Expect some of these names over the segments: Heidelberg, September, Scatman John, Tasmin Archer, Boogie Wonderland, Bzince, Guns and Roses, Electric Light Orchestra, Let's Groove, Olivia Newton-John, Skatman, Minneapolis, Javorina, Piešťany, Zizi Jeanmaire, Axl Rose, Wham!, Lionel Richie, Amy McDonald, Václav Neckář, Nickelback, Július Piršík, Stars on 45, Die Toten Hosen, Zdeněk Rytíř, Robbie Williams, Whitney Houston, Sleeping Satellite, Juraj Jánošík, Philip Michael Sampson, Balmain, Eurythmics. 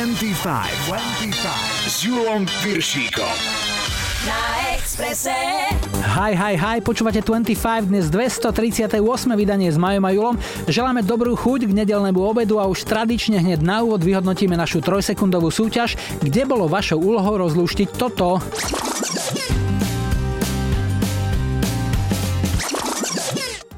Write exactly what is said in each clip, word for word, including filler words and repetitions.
dvadsaťpäť s Júlom Piršíkom. Na Expresse. Hi, hi, hi, počúvate dvadsaťpäť, dnes dvestotridsiate ôsme vydanie s Majom a Julom. Želáme dobrú chuť k nedeľnému obedu a už tradične hneď na úvod vyhodnotíme našu trojsekundovú súťaž, kde bolo vašou úlohou rozlúštiť toto.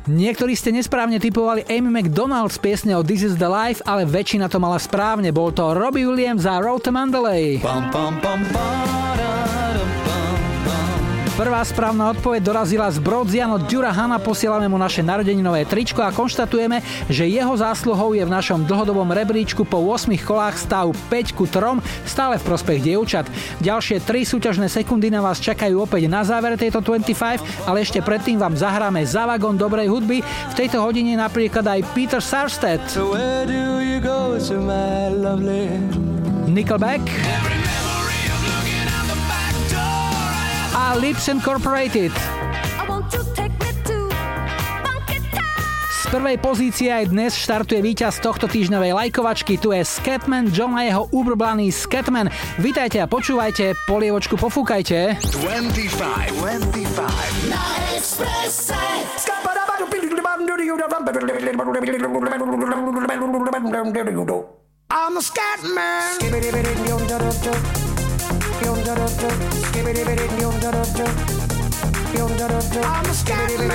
Niektorí ste nesprávne tipovali Amy McDonald z piesne o This is the Life, ale väčšina to mala správne. Bol to Robbie Williams a Road to Mandalay. Pam, pam, pam, pararam, pam, pam. Prvá správna odpoveď dorazila z Brodzian od Durahana. Posielame mu naše narodeninové tričko a konštatujeme, že jeho zásluhou je v našom dlhodobom rebríčku po ôsmich kolách stav päť ku trom, stále v prospech dievčat. Ďalšie tri súťažné sekundy na vás čakajú opäť na záver tejto dvadsaťpäť, ale ešte predtým vám zahráme za vagón dobrej hudby. V tejto hodine napríklad aj Peter Sarstedt. So where do you go to my lovely Nickelback? Lips Incorporated. Z prvej pozície aj dnes štartuje víťaz tohto týždňovej lajkovačky. Tu je Skatman, John a jeho ubrblaný Skatman. Vitajte a počúvajte, polievočku pofúkajte. dvadsaťpäť, dvadsaťpäť na Expresse. I'm a Skatman. I'm a Scatman.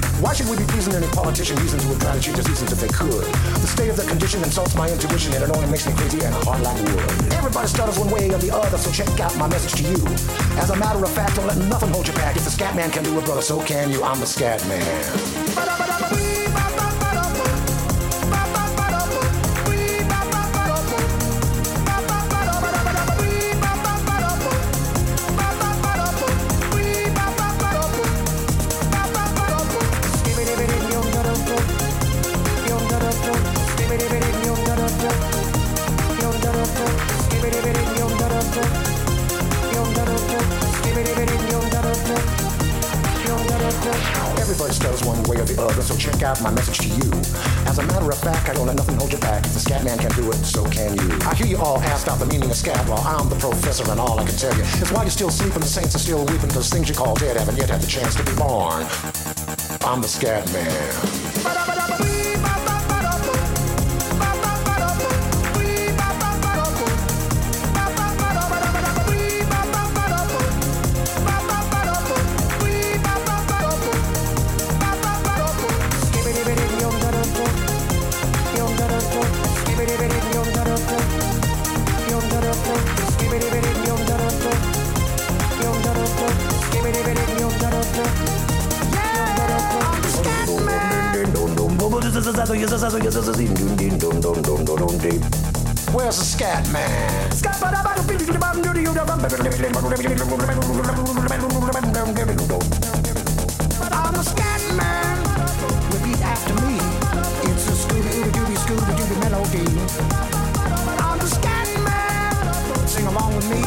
Why should we be pleasing any politician? Reasons would try to cheat us reasons if they could. The state of the condition insults my intuition, and it only makes me crazy and hard like wood. Everybody stutters one way or the other, so check out my message to you. As a matter of fact, don't let nothing hold you back. If the scat man can do it, brother, so can you. I'm the scat man. Everybody stutters one way or the other, so check out my message to you. As a matter of fact, I don't let nothing hold you back. If the scat man can do it, so can you. I hear you all asked out the meaning of scat, while I'm the professor and all I can tell you is why you're still sleeping, the saints are still weeping, because things you call dead haven't yet had the chance to be born. I'm the scat man. Where's the scat man? I'm the scat man. Repeat after me. It's a scooby-dooby, scooby-dooby melody. I'm the scat man. Sing along with me.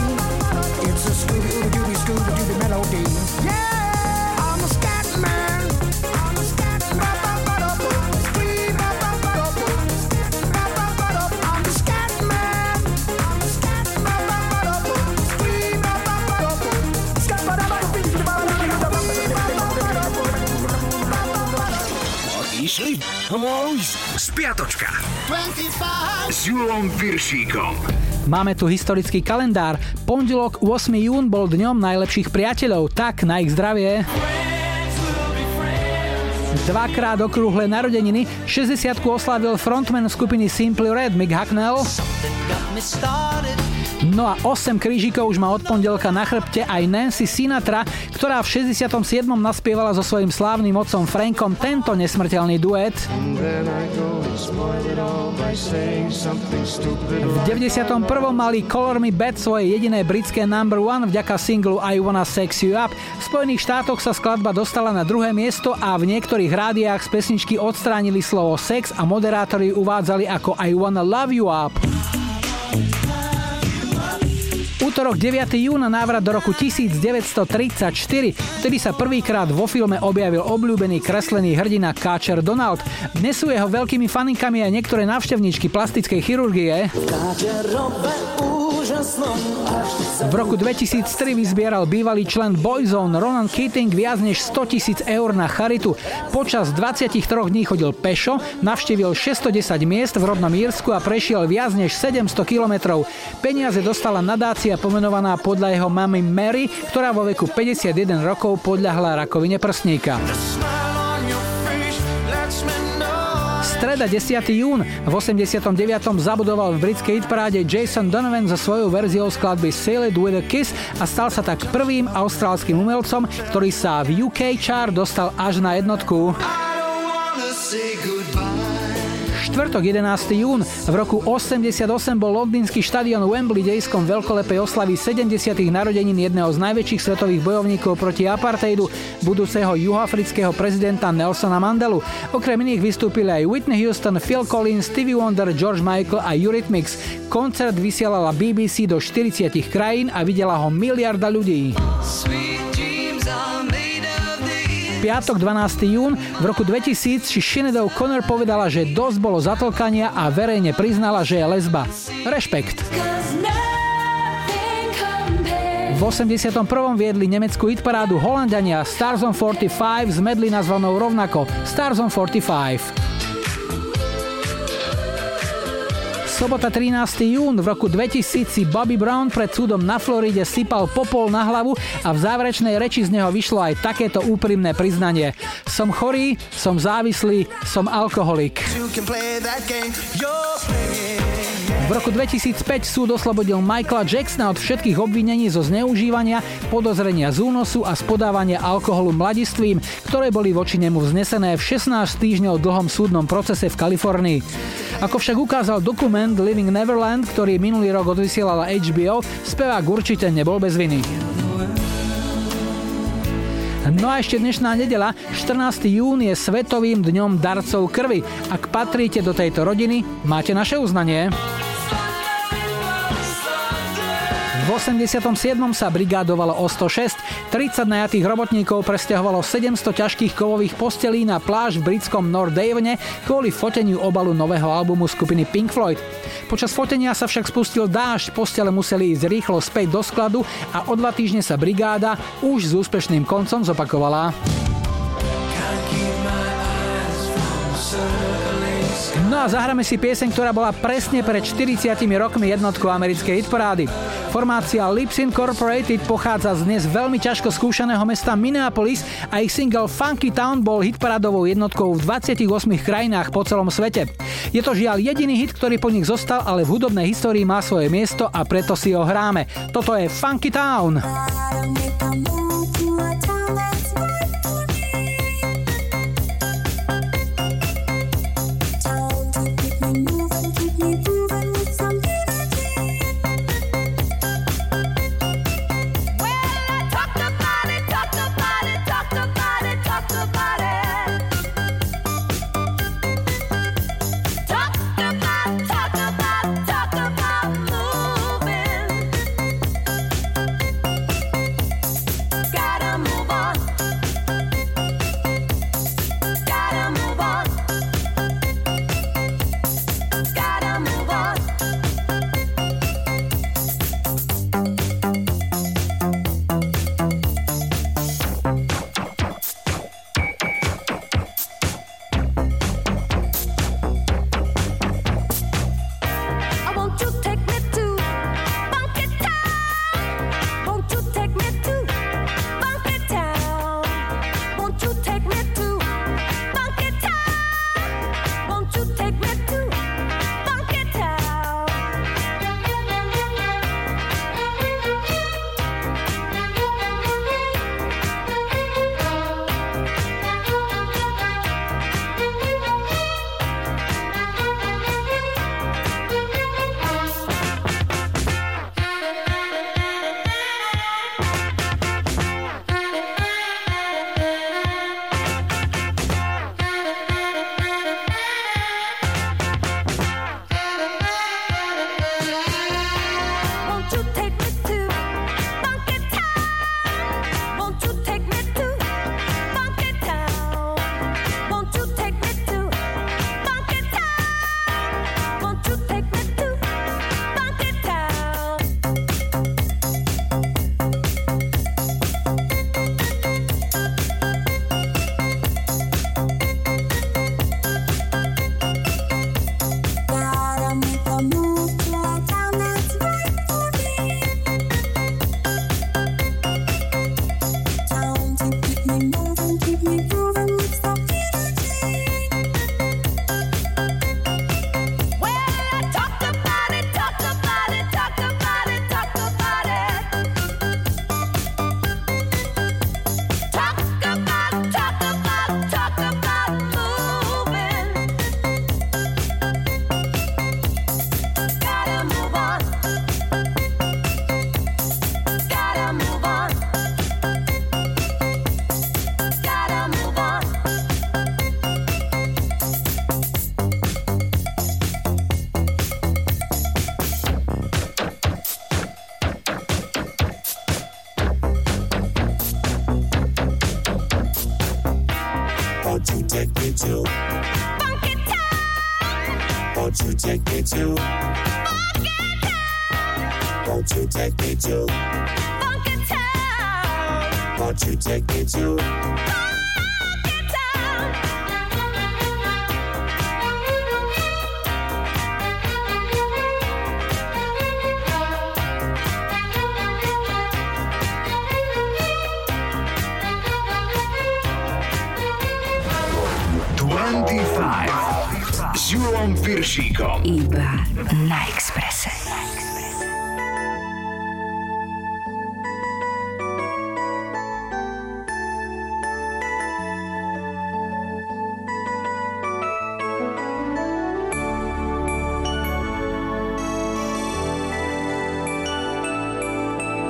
It's a scooby-dooby, scooby-dooby melody. Yeah, I'm the scat man. Spiatočka dvadsaťpäť s Júlom Piršíkom. Máme tu historický kalendár. Pondelok ôsmeho júna bol dňom najlepších priateľov. Tak, na ich zdravie. Dvakrát okrúhle narodeniny, šesťdesiatku oslavil frontman skupiny Simple Red, Mick Hucknell. No a osem krížikov už má od pondelka na chrbte aj Nancy Sinatra, ktorá v šesťdesiatom siedmom naspievala so svojím slávnym otcom Frankom tento nesmrteľný duet. V deväťdesiatom prvom mali Color Me Bad svoje jediné britské number one vďaka singlu I Wanna Sex You Up. V Spojených štátoch sa skladba dostala na druhé miesto a v niektorých rádiách z pesničky odstránili slovo sex a moderátori uvádzali ako I Wanna Love You Up. Útorok deviateho júna návrat do roku devätnásť tridsaťštyri, vtedy sa prvýkrát vo filme objavil obľúbený kreslený hrdina Káčer Donald. Dnes sú jeho veľkými faninkami aj niektoré návštevníčky plastickej chirurgie. V roku dvetisíctri vyzbieral bývalý člen Boyzone Ronan Keating viac než sto tisíc eur na charitu. Počas dvadsaťtri dní chodil pešo, navštívil šesťstodesať miest v rodnom Írsku a prešiel viac než sedemsto kilometrov. Peniaze dostala nadácia pomenovaná podľa jeho mamy Mary, ktorá vo veku päťdesiatjeden rokov podľahla rakovine prsníka. Streda desiateho júna v osemdesiatom deviatom zabudoval v britskej hitparáde Jason Donovan so svojou verziou skladby Seal It With A Kiss a stal sa tak prvým austrálskym umelcom, ktorý sa v ú ká chart dostal až na jednotku. Štvrtok jedenásteho júna v roku osemdesiatom ôsmom bol londýnsky štadión Wembley dejskom veľkolepej oslavy sedemdesiatych narodenín jedného z najväčších svetových bojovníkov proti apartheidu, budúceho juhoafrického prezidenta Nelsona Mandelu. Okrem iných vystúpili aj Whitney Houston, Phil Collins, Stevie Wonder, George Michael a Eurythmics. Koncert vysielala bé bé cé do štyridsiatich krajín a videla ho miliarda ľudí. Piatok dvanásteho júna v roku dvetisíc si Sinead O'Connor povedala, že dosť bolo zatlkania a verejne priznala, že je lesba. Rešpekt. V osemdesiatom prvom viedli nemeckú hitparádu Holanďania Stars on štyridsaťpäť s medley nazvanou rovnako Stars on štyridsaťpäť. Sobota trinásteho júna v roku dvetisíc si Bobby Brown pred súdom na Floride sypal popol na hlavu a v záverečnej reči z neho vyšlo aj takéto úprimné priznanie. Som chorý, som závislý, som alkoholik. V roku dvetisícpäť súd oslobodil Michaela Jacksona od všetkých obvinení zo zneužívania, podozrenia z únosu a z podávania alkoholu mladistvým, ktoré boli voči nemu vznesené v šestnásť týždňov dlhom súdnom procese v Kalifornii. Ako však ukázal dokument Living Neverland, ktorý minulý rok odvysielala há bé ó, spevák určite nebol bez viny. No a ešte dnešná nedeľa, štrnásteho júna je Svetovým dňom darcov krvi. Ak patríte do tejto rodiny, máte naše uznanie. V osemdesiatom siedmom sa brigádovalo o sto šesť, tridsať najatých robotníkov presťahovalo sedemsto ťažkých kovových postelí na pláž v britskom North Davene kvôli foteniu obalu nového albumu skupiny Pink Floyd. Počas fotenia sa však spustil dážď, postele museli ísť rýchlo späť do skladu a o dva týždne sa brigáda už s úspešným koncom zopakovala. No a zahráme si pieseň, ktorá bola presne pred štyridsiatimi rokmi jednotkou americkej hitparády. Formácia Lips Incorporated pochádza z dnes veľmi ťažko skúšaného mesta Minneapolis a ich single Funky Town bol hitparádovou jednotkou v dvadsiatich ôsmich krajinách po celom svete. Je to žiaľ jediný hit, ktorý po nich zostal, ale v hudobnej histórii má svoje miesto a preto si ho hráme. Toto je Funky Town. take me to? Funky town. Won't you take me to? Funky town. Won't you take me to? Funky town. Won't you take me to? Funky town. dvadsaťpäť s Júlom Piršíkom iba na Expresse.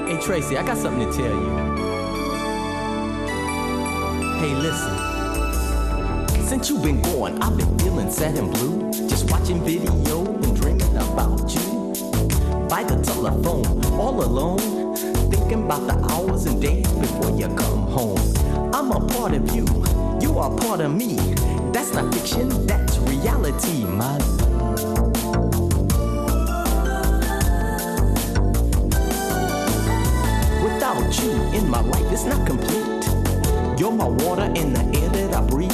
Hey Tracy, I got something to tell you. Hey, listen. Since you've been gone, I've been feeling sad and blue. Just watching video and dreaming about you. By the telephone, all alone. Thinking about the hours and days before you come home. I'm a part of you, you are part of me. That's not fiction, that's reality, my love. Without you in my life, it's not complete. You're my water and the air that I breathe.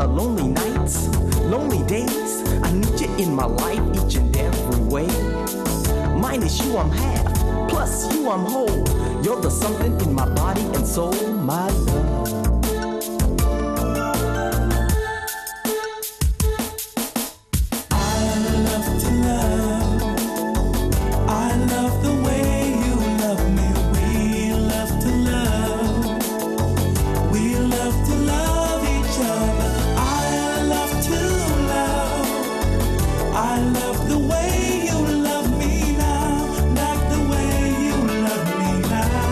Uh, lonely nights, lonely days. I need you in my life each and every way. Minus you, I'm half. Plus you, I'm whole. You're the something in my body and soul, my love. I love to love. I love the way you love me. We love to love. We love to love each other. I love the way you love me now, not the way you love me now.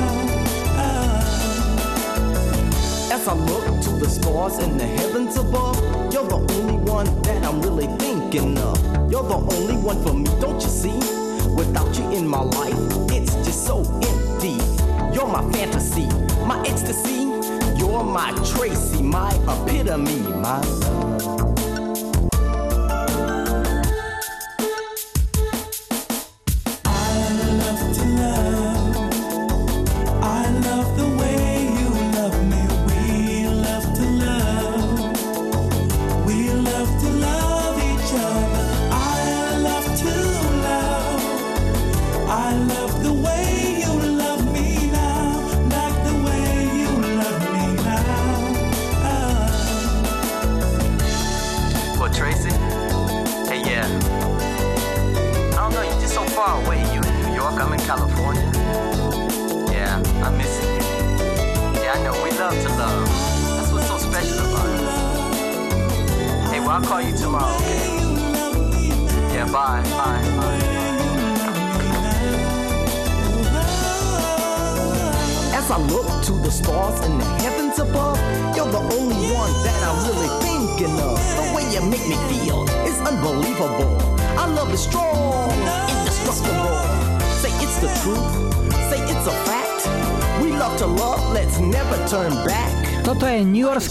Oh. As I look to the stars in the heavens above, you're the only one that I'm really thinking of. You're the only one for me, don't you see? Without you in my life, it's just so empty. You're my fantasy, my ecstasy. You're my Tracy, my epitome, my love.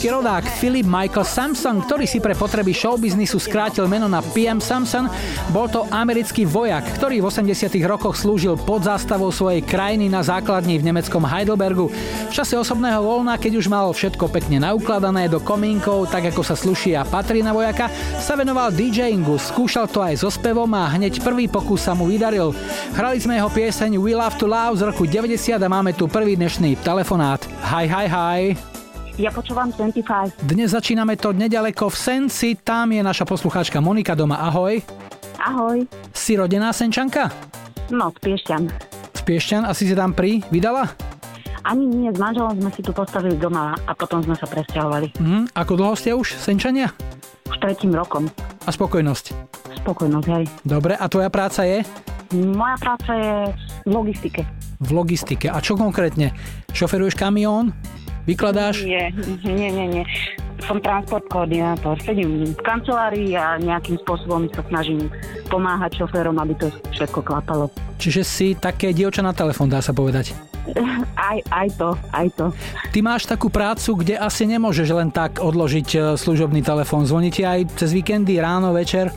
Rodák Philip Michael Sampson, ktorý si pre potreby showbiznisu skrátil meno na pé em Sampson, bol to americký vojak, ktorý v osemdesiatych rokoch slúžil pod zástavou svojej krajiny na základni v nemeckom Heidelbergu. V čase osobného voľna, keď už mal všetko pekne naukladané do komínkov, tak ako sa sluší a patrí na vojaka, sa venoval DJingu, skúšal to aj so spevom a hneď prvý pokus sa mu vydaril. Hrali sme jeho pieseň We Love to Love z roku deväťdesiat a máme tu prvý dnešný telefonát. Hi, hi, hi. Ja počúvam dvadsaťpäť. Dnes začíname to nedaleko v Senci, tam je naša poslucháčka Monika doma. Ahoj. Ahoj. Si rodená Senčanka? No, z Piešťan. Z Piešťan? A si sa tam pri vydala? Ani nie, s manželom sme si tu postavili doma a potom sme sa presťahovali. Mm, ako dlho ste už Senčania? Už tretím rokom. A spokojnosť? Spokojnosť, hej. Dobre, a tvoja práca je? Moja práca je v logistike. V logistike. A čo konkrétne? Šoferuješ kamión? Vykladáš? Nie, nie, nie, nie. Som transport koordinátor. Sedím v kancelárii a nejakým spôsobom sa snažím pomáhať šoférom, aby to všetko klapalo. Čiže si také dievča na telefón, dá sa povedať. Aj, aj to, aj to. Ty máš takú prácu, kde asi nemôžeš len tak odložiť služobný telefón. Zvoníte aj cez víkendy, ráno, večer?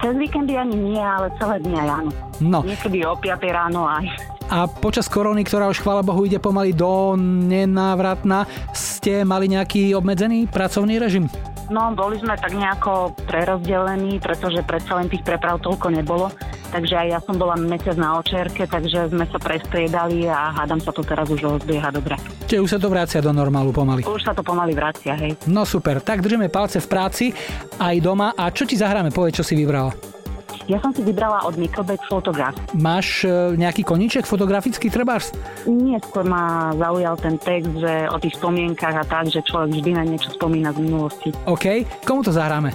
Cez víkendy ani nie, ale celé dňa ráno. No. Niekedy o piatej ráno aj. A počas korony, ktorá už, chvála Bohu, ide pomaly do nenávratna, ste mali nejaký obmedzený pracovný režim? No, boli sme tak nejako prerozdelení, pretože predsa len tých preprav toľko nebolo. Takže aj ja som bola mesiac na očerke, takže sme sa prestriedali a hádam sa to teraz už rozbieha dobre. Čiže už sa to vracia do normálu pomaly. Už sa to pomaly vracia, hej. No super, tak držíme palce v práci aj doma. A čo ti zahráme? Povedz, čo si vybrala. Ja som si vybrala od Nickelback Photograph. Máš e, nejaký koníček fotografický trebárs? Nie, skôr ma zaujal ten text, že o tých spomienkach a tak, že človek vždy na niečo spomína z minulosti. OK, komu to zahráme?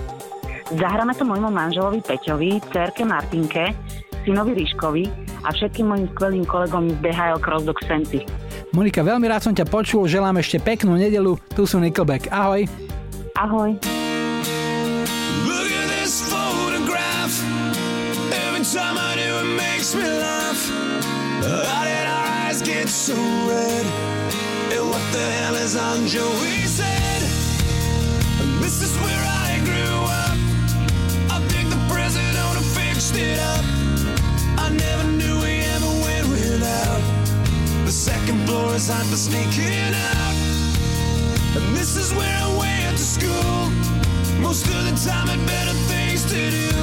Zahráme to môjmu manželovi Peťovi, dcerke Martinke, synovi Ríškovi a všetkým mojim skvelým kolegom z bé há el Crossdog Senty. Monika, veľmi rád som ťa počul, želám ešte peknú nedeľu, tu sú Nickelback. Ahoj. Ahoj. Time I do it makes me laugh. How did our eyes get so red? And what the hell is on Joey's head? This is where I grew up. I think the prison owner fixed it up. I never knew we ever went without. The second floor is hot for sneaking out. And this is where I went to school. Most of the time I had better things to do.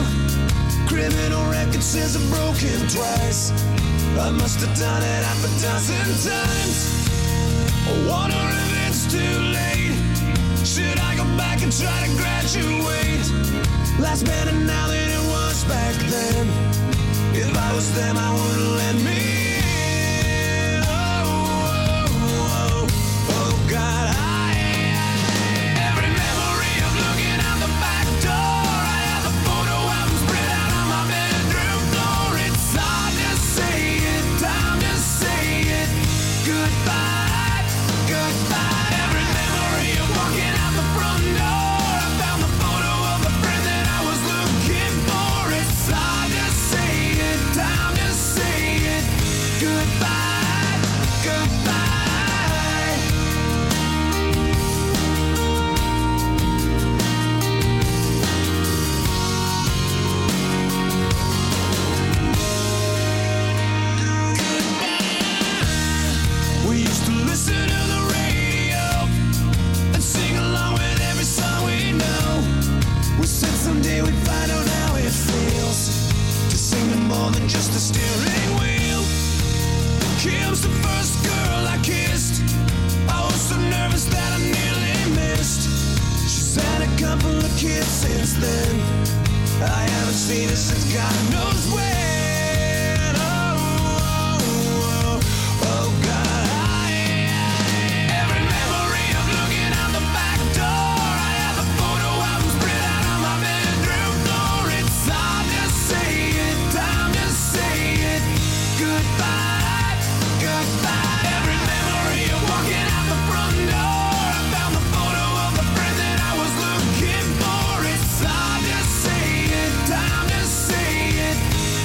Criminal record says I'm broken twice. I must have done it half a dozen times. I wonder if it's too late. Should I go back and try to graduate? Life's better now than it was back then. If I was them, I wouldn't let me in. Oh, oh, oh, oh God, I am. Every memory of looking out the back door.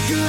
Good.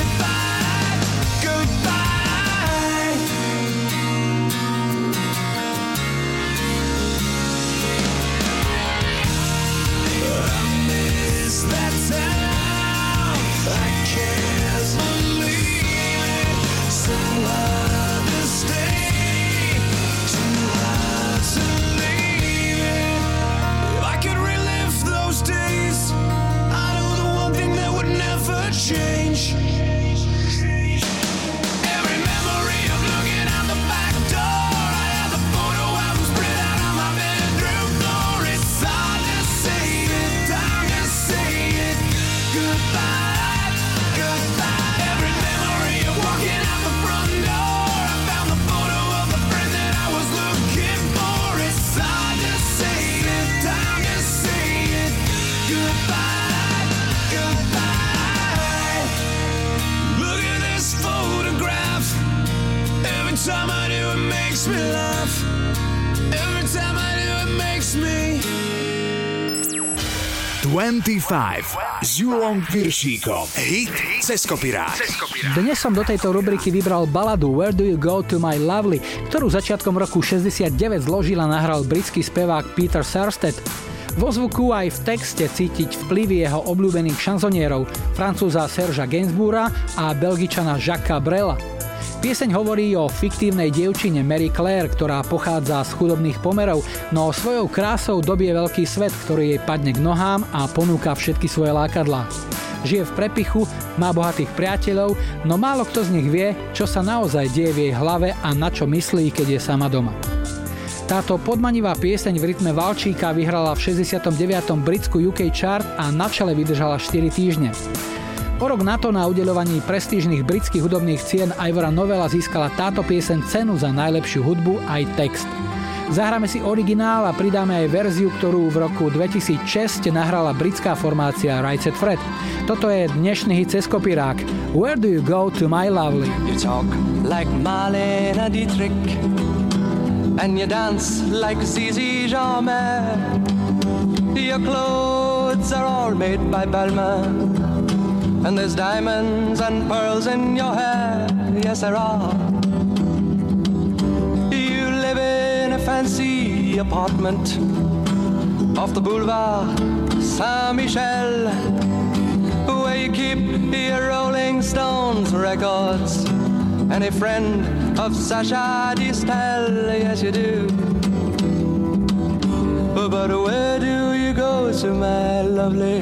dvadsaťpäť s Júlom Piršíkom. Hit cez kopirát. Dnes som do tejto rubriky vybral baladu Where Do You Go To My Lovely, ktorú začiatkom roku šesťdesiatdeväť zložil a nahral britský spevák Peter Sarstedt. Vo zvuku aj v texte cítiť vplyvy jeho obľúbených šanzonierov, francúza Sergea Gainsbourga a belgičana Jacquesa Brela. Pieseň hovorí o fiktívnej dievčine Mary Claire, ktorá pochádza z chudobných pomerov, no svojou krásou dobie veľký svet, ktorý jej padne k nohám a ponúka všetky svoje lákadlá. Žije v prepichu, má bohatých priateľov, no málo kto z nich vie, čo sa naozaj deje v jej hlave a na čo myslí, keď je sama doma. Táto podmanivá pieseň v rytme valčíka vyhrala v šesťdesiatom deviatom britskú ú ká chart a na čele vydržala štyri týždne. O rok na to na udeľovaní prestížnych britských hudobných cien Ivora Novella získala táto pieseň cenu za najlepšiu hudbu aj text. Zahráme si originál a pridáme aj verziu, ktorú v roku dvetisícšesť nahrala britská formácia Right Said Fred. Toto je dnešný hit cez kopirák Where Do You Go To My Lovely. You talk like Marlena Dietrich and you dance like Zizi Jamais. Your clothes are all made by Balmain, and there's diamonds and pearls in your hair. Yes, there are. You live in a fancy apartment off the boulevard Saint-Michel, where you keep your Rolling Stones records and a friend of Sasha Distel, yes you do. But where do you go to, my lovely,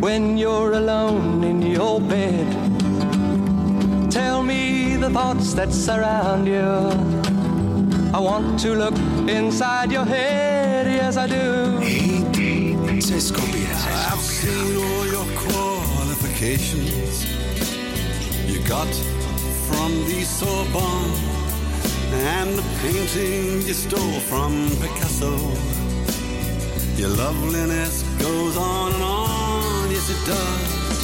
when you're alone in your bed? Tell me the thoughts that surround you. I want to look inside your head, yes I do. I've seen all your qualifications you got from the Sorbonne, and the painting you stole from Picasso. Your loveliness goes on and on, yes it does.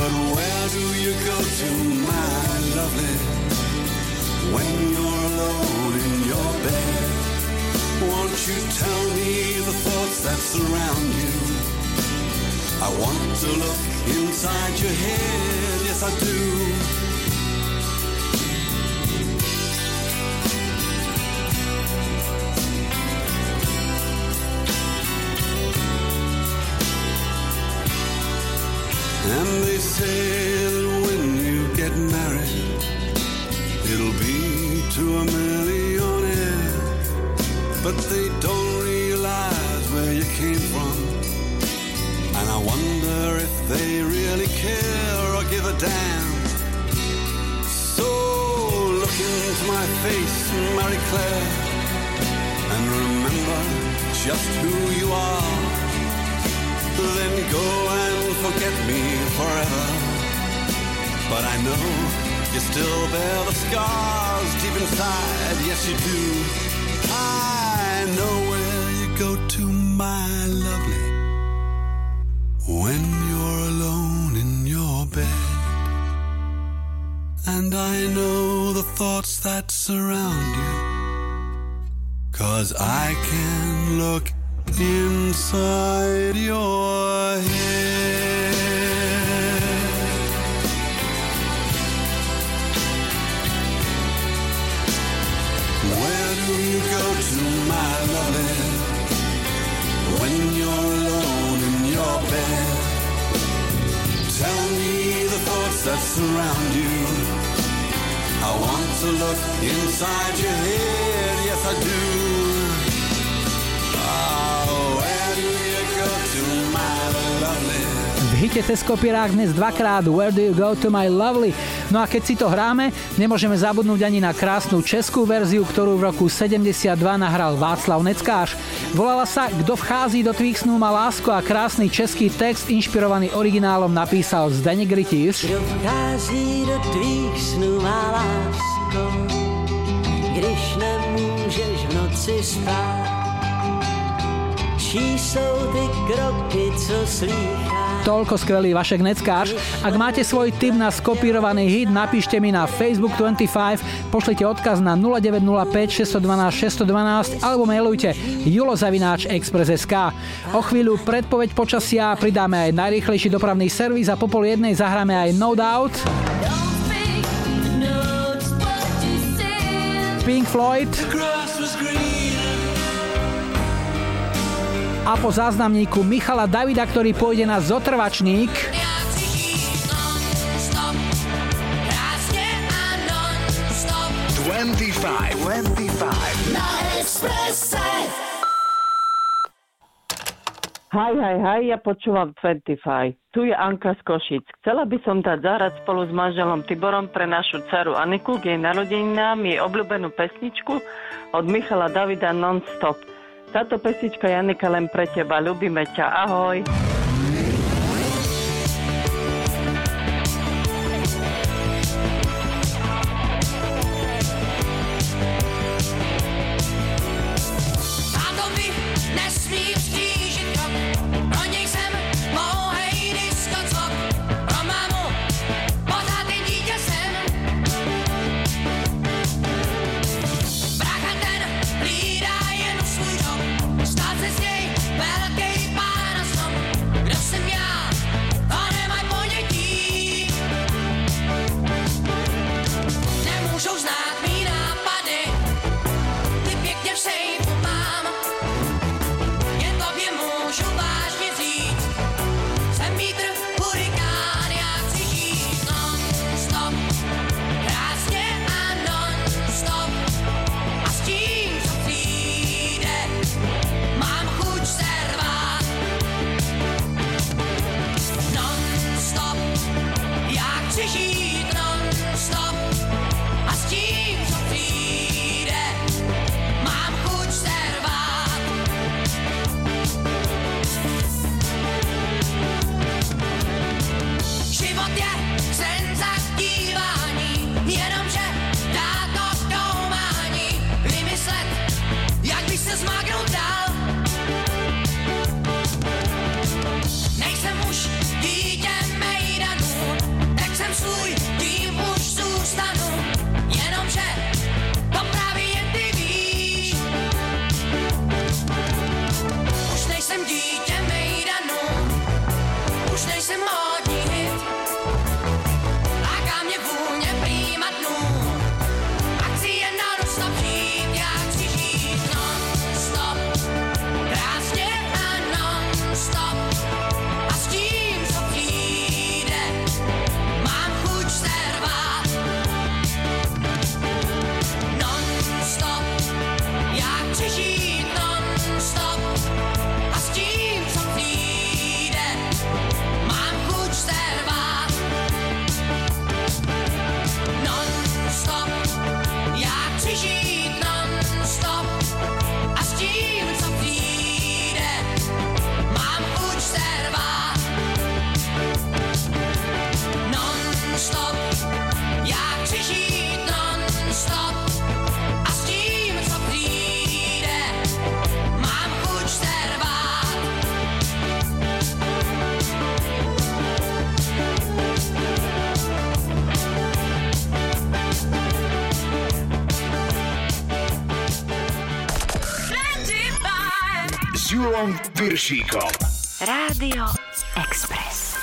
But where do you go to, my lovely, when you're alone in your bed? Won't you tell me the thoughts that surround you? I want to look inside your head. Yes, I do. And they say that when you get married, it'll be to a millionaire. But they don't realize where you came from, and I wonder if they really care or give a damn. So look into my face, Mary Claire, and remember just who you are. Then go and forget me forever, but I know you still bear the scars deep inside, yes you do. I know where you go to, my lovely, when you're alone in your bed. And I know the thoughts that surround you, 'cause I can look inside your head. Where do you go to, my lovely, when you're alone in your bed? Tell me the thoughts that surround you. I want to look inside your head, yes I do. Oh, where do you go to, my lovely? V hite cez kopirák dnes dvakrát Where Do You Go To My Lovely. No a keď si to hráme, nemôžeme zabudnúť ani na krásnu českú verziu, ktorú v roku sedemdesiatdva nahral Václav Neckář. Volala sa Kdo vchází do tvých snů má lásku a krásny český text inšpirovaný originálom napísal Zdeněk Rytíř. Kdo vchází do tvých snů má lásku, když nemůžeš v noci spát, Toľko skvelý Vašek Neckář. Ak máte svoj tip na skopírovaný hit, napíšte mi na Facebook dvadsaťpäť, pošlite odkaz na nula deväť nula päť šesť jedna dva šesť jedna dva alebo mailujte julo zavináč express bodka es ká. O chvíľu predpoveď počasia, pridáme aj najrýchlejší dopravný servis a po pol jednej zahráme aj No Doubt, Pink Floyd a po záznamníku Michala Davida, ktorý pôjde na zotrvačník. dvadsaťpäť, dvadsaťpäť. Na Expresse. Haj, haj, haj, ja počúvam dvadsaťpäť. Tu je Anka z Košic. Chcela by som dať zahrať spolu s manželom Tiborom pre našu dceru Aniku k jej narodeninám jej obľúbenú pesničku od Michala Davida Non-Stop. Táto pesnička, Janika, len pre teba. Ľubíme ťa. Ahoj. Piršíkom. Rádio Express.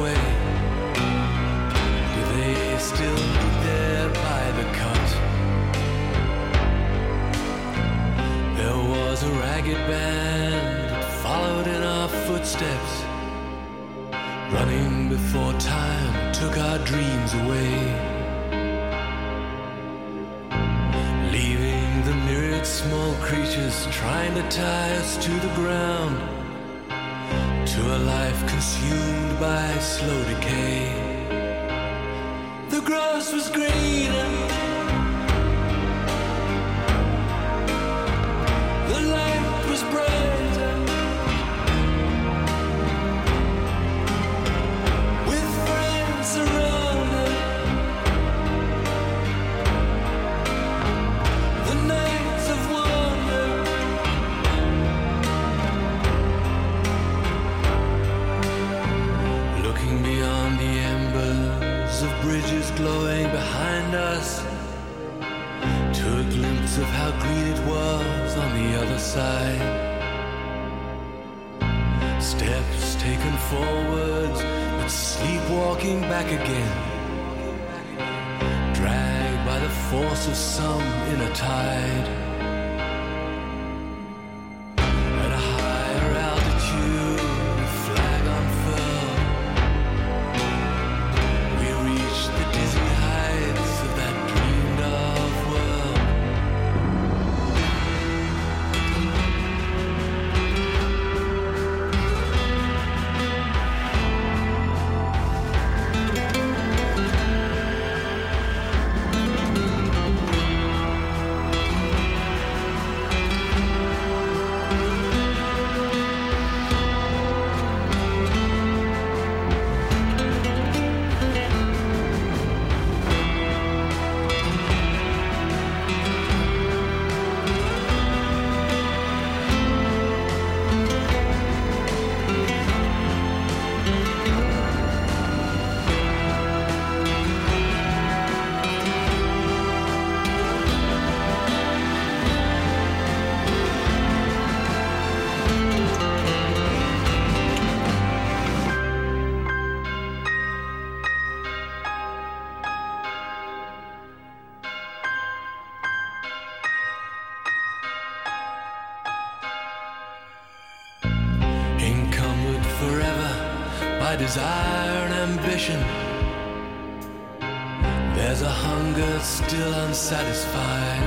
Way footsteps, running before time took our dreams away, leaving the myriad small creatures trying to tie us to the ground, to a life consumed by slow decay. The grass was greener, the light was bright. Glowing behind us, to a glimpse of how green it was on the other side. Steps taken forwards, but sleepwalking back again, dragged by the force of some inner tide. At a higher altitude, the flag unfurled. Desire and ambition, there's a hunger still unsatisfied.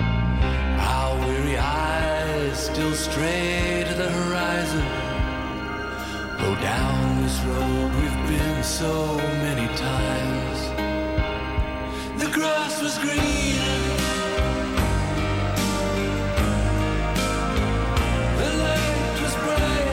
Our weary eyes still stray to the horizon, though down this road we've been so many times. The grass was greener, the light was bright.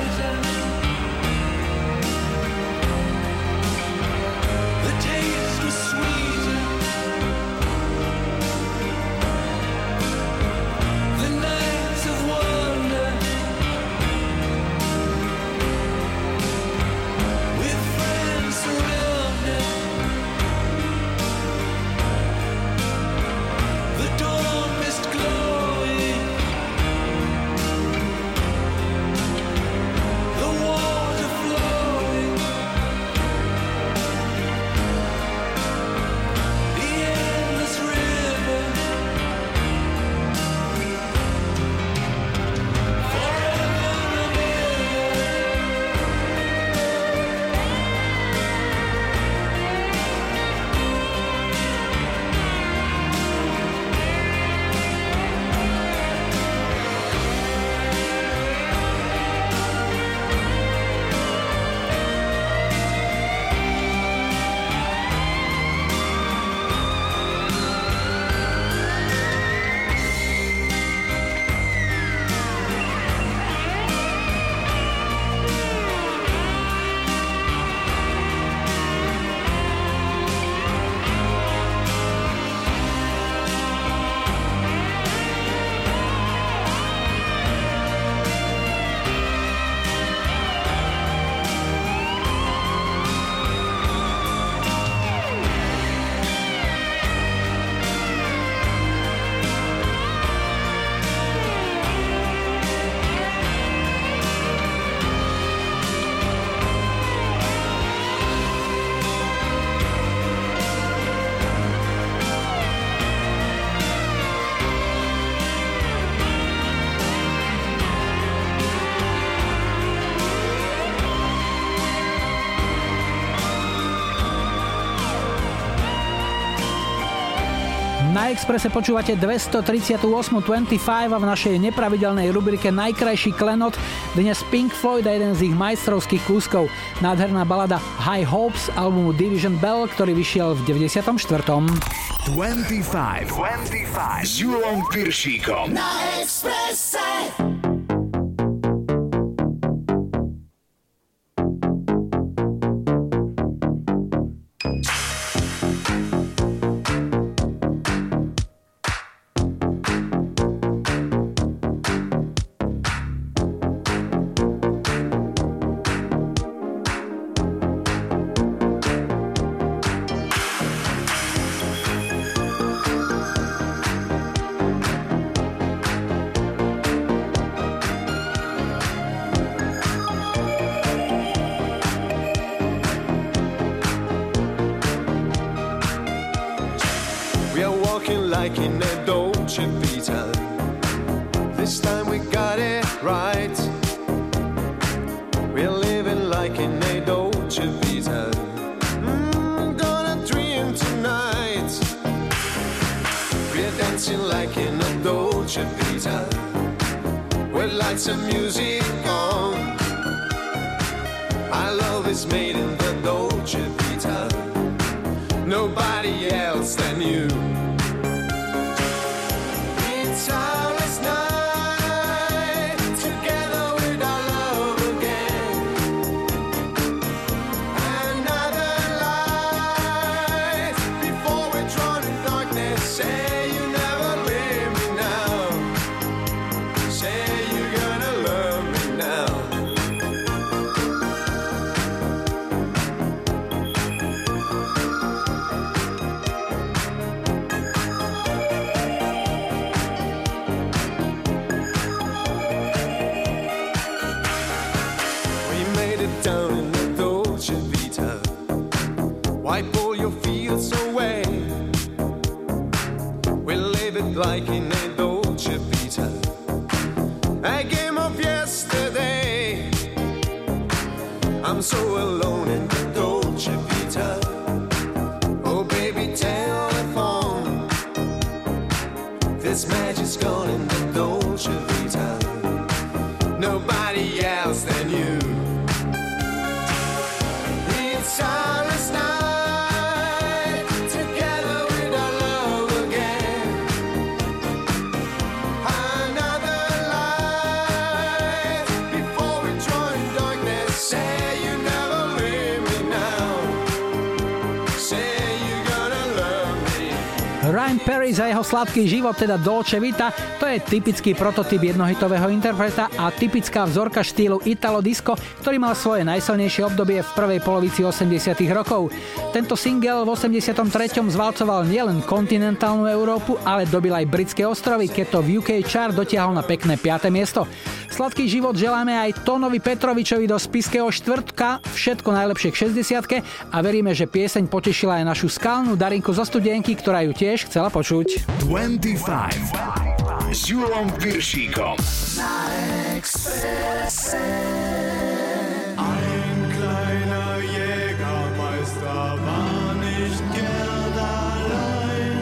Na Expresse počúvate dvestotridsaťosem dvadsaťpäť a v našej nepravidelnej rubrike Najkrajší klenot dnes Pink Floyd a jeden z ich majstrovských kúskov. Nádherná balada High Hopes albumu Division Bell, ktorý vyšiel v deväťdesiatom štvrtom dvadsaťpäť, dvadsaťpäť s Júlom Piršíkom na Expresse. Za jeho sladký život, teda Dolce Vita, to je typický prototyp jednohitového interpreta a typická vzorka štýlu Italo Disco, ktorý mal svoje najsilnejšie obdobie v prvej polovici osemdesiatych rokov. Tento single v osemdesiatom treťom zvalcoval nielen kontinentálnu Európu, ale dobil aj britské ostrovy, keď to v ú ká chart dotiahol na pekné piate miesto. Sladký život želáme aj Tónovi Petrovičovi do spiského štvrtka, všetko najlepšie k šesťdesiatke a veríme, že pieseň potešila aj našu skalnú Darinku zo Studienky, ktorá ju tiež chcela počuť. dvadsaťpäť s Júlom Piršíkom na Expresse. Ein kleiner Jägermeister war nicht gern allein,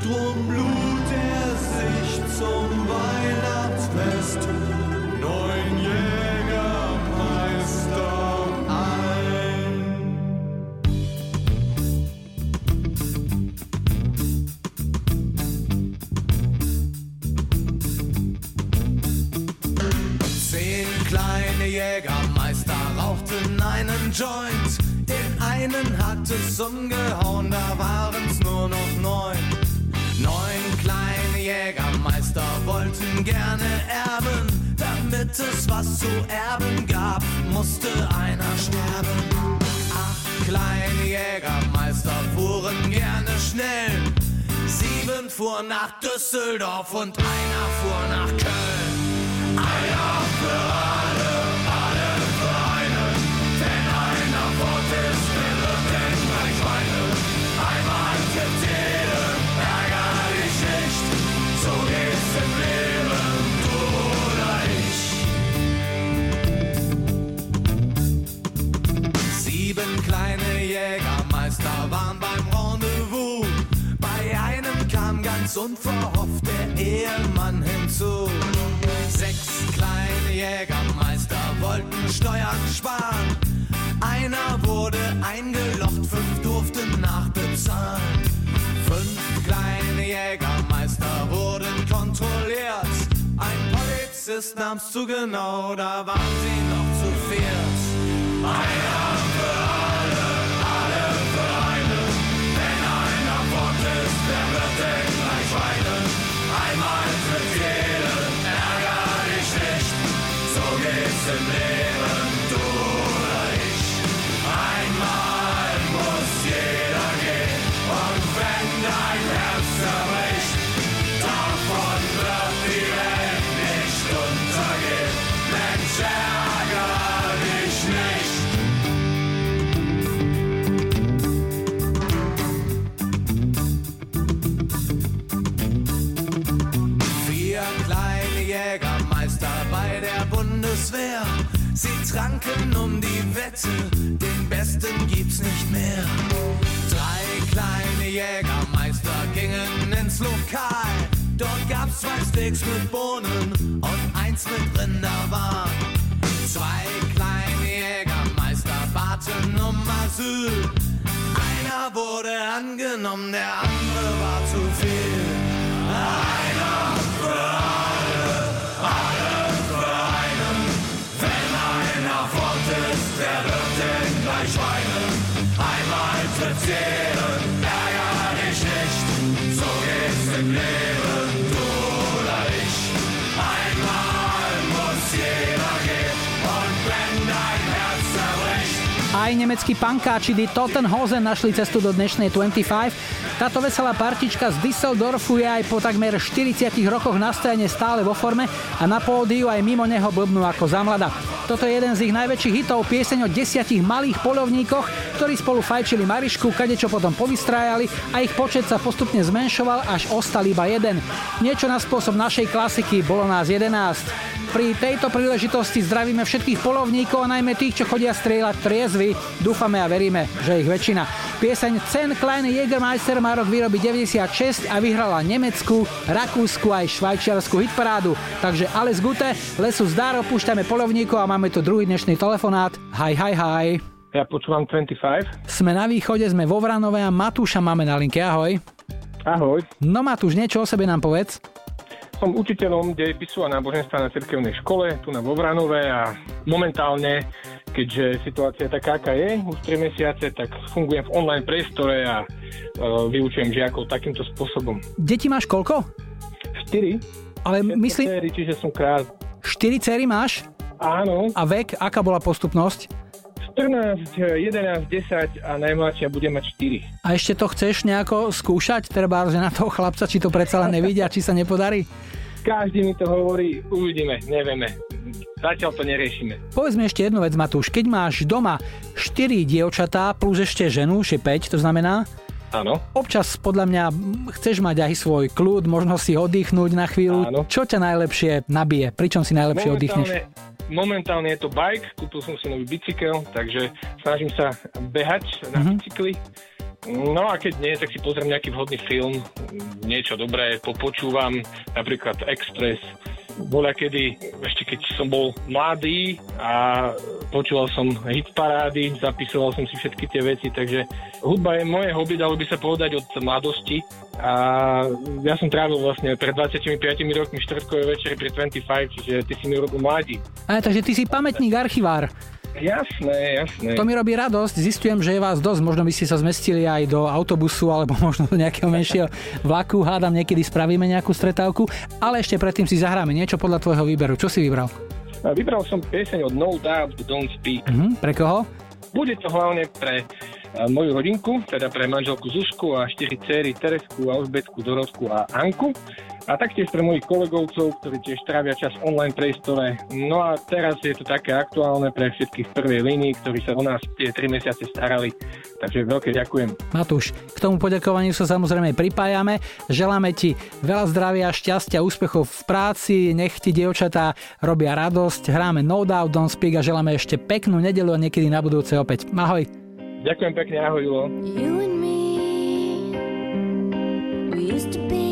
drum lud er sich zum Weihnachtsfest. Neun Jägermeister ein. Zehn kleine Jägermeister rauchten einen Joint. Den einen hat es umgehauen, da waren's nur noch neun. Neun kleine Jägermeister wollten gerne erben. Damit es was zu erben gab, musste einer sterben. Acht kleine Jägermeister fuhren gerne schnell. Sieben fuhren nach Düsseldorf und einer fuhr nach Köln. Eier für alle, alle für einen. Wenn einer fort ist, wer wird denn gleich weinen? Einmal für jeden, ärger dich nicht, so geht's im Leben. Sieben kleine Jägermeister waren beim Rendezvous. Bei einem K als unverhofft der Ehemann hinzu. Sechs kleine Jägermeister wollten Steuern sparen. Einer wurde eingelocht, fünf durften nachbezahlen. Fünf kleine Jägermeister wurden kontrolliert. Ein Polizist nahm's zu genau, da waren sie noch zu viert. Einer für alle. Im Leben, du oder ich. Einmal muss jeder gehen, und wenn dein Herz zerbricht, davon wird die Welt nicht untergehen. Mensch, ärgere dich nicht. Vier kleine Jägermeister bei der Bundeswehr. Sie tranken um die Wette, den Besten gibt's nicht mehr. Drei kleine Jägermeister gingen ins Lokal. Dort gab's zwei Steaks mit Bohnen und eins mit Rinderwahn. Zwei kleine Jägermeister baten um Asyl. Einer wurde angenommen, der andere war zu viel. Einer für der wird denn gleich weinen, einmal tritt's jeden, ärger dich nicht, so geht's im Leben, du oder ich. Einmal muss jeder gehen, und wenn dein Herz zerbricht. Aj nemeckí punkáči Die Tottenhosen našli cestu do dnešnej dvadsaťpäť. Táto veselá partička z Düsseldorfu je aj po takmer štyridsiatich rokoch na scéne stále vo forme a na pódiu aj mimo neho blbnú ako zamlada. Toto je jeden z ich najväčších hitov, pieseň o desiatich malých poľovníkoch, ktorí spolu fajčili marišku, kadečo potom povystrájali a ich počet sa postupne zmenšoval, až ostal iba jeden. Niečo na spôsob našej klasiky Bolo nás jedenásť. Pri tejto príležitosti zdravíme všetkých poľovníkov a najmä tých, čo chodia strieľať triezvy. Dúfame a veríme, že ich väčšina. Pieseň Zehn kleine Jägermeister má rok výroby deväťdesiatšesť a vyhrala nemeckú, rakúsku aj švajčiarsku hitparádu. Takže alles Gute, lesu zdar, opúšťame poľovníkov a máme tu druhý dnešný telefonát. Haj, haj, haj. Ja počúvam dvadsaťpäť. Sme na východe, sme vo Vranove a Matúša máme na linke. Ahoj. Ahoj. No Matúš, niečo o sebe nám povedz. Som učiteľom dejepisu a náboženstva na cirkevnej škole, tu na vo Vranove a momentálne, keďže situácia taká, aká je, už tri mesiace, tak fungujem v online priestore a e, vyučujem žiakov takýmto spôsobom. Deti máš koľko? Štyri. Ale myslím... Štyri, čiže som krát. Štyri dcery máš? Áno. A vek, aká bola postupnosť? štrnásť, jedenásť, desať a najmladšia bude mať štyri. A ešte to chceš nejako skúšať? Treba na toho chlapca, či to predsa len nevidia, či sa nepodarí? Každý mi to hovorí, uvidíme, nevieme. Zatiaľ to neriešime. Povedz mi ešte jednu vec, Matúš. Keď máš doma štyri dievčatá plus ešte ženu, že päť, to znamená... Áno. Občas podľa mňa chceš mať aj svoj kľud, možno si oddychnúť na chvíľu. Áno. Čo ťa najlepšie nabije? Pričom si najlepšie oddychneš? Momentálne je to bike, kúpil som si nový bicykel, takže snažím sa behať na mm-hmm. bicykli. No a keď nie, tak si pozriem nejaký vhodný film, niečo dobré, popočúvam, napríklad Express. Bola kedy, ešte keď som bol mladý a počúval som hitparády, zapisoval som si všetky tie veci, takže hudba je moje hobby, dalo by sa povedať od mladosti. A ja som trávil vlastne pred dvadsaťpäť rokmi štvrtkové večery pri dvadsaťpäť, čiže ty si mi robil mladý. A takže ty si pamätník, archivár. Jasné, jasné. To mi robí radosť, zistujem, že je vás dosť, možno by ste sa zmestili aj do autobusu alebo možno do nejakého menšieho vlaku, hádam, niekedy spravíme nejakú stretávku, ale ešte predtým si zahráme niečo podľa tvojho výberu. Čo si vybral? Vybral som pieseň od No Doubt, Don't Speak. Mhm, pre koho? Bude to hlavne pre moju rodinku, teda pre manželku Zuzku a štyri dcery Teresku, Alžbetku, Dorotku a Anku. A taktiež pre mojich kolegovcov, ktorí tiež trávia čas v online priestore. No a teraz je to také aktuálne pre všetkých v prvej línii, ktorí sa o nás tie tri mesiace starali. Takže veľké ďakujem. Matúš, k tomu poďakovaniu sa samozrejme pripájame. Želáme ti veľa zdravia, šťastia, úspechov v práci. Nech ti dievčatá robia radosť. Hráme No Doubt, Don't Speak a želáme ešte peknú nedeľu a niekedy na budúce opäť. Ahoj. Ďakujem pekne, ahoj Julo. You and me, we used to be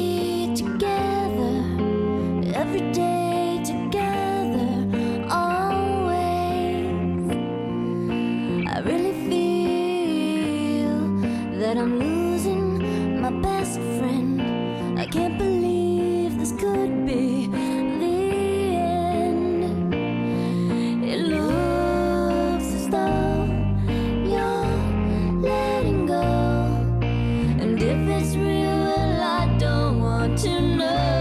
and I'm losing my best friend. I can't believe this could be the end. It looks as though you're letting go, and if it's real, well, I don't want to know. No.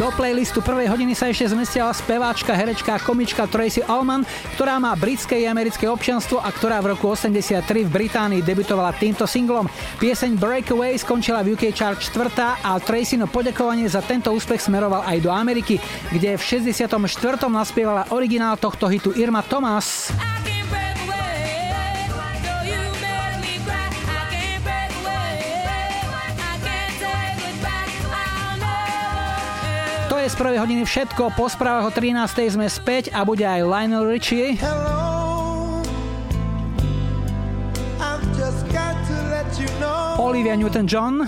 Do playlistu prvej hodiny sa ešte zmestila speváčka, herečka a komička Tracy Ullman, ktorá má britské i americké občianstvo a ktorá v roku osemdesiattri v Británii debutovala týmto singlom. Pieseň Breakaway skončila v ú ká Chart štvrtá a Tracyno poďakovanie za tento úspech smeroval aj do Ameriky, kde v šesťdesiatom štvrtom naspievala originál tohto hitu Irma Thomas. To je z prvej hodiny všetko, po správach o trinástej sme späť a bude aj Lionel Richie. Hello, I've just got to let you know. Olivia Newton-John.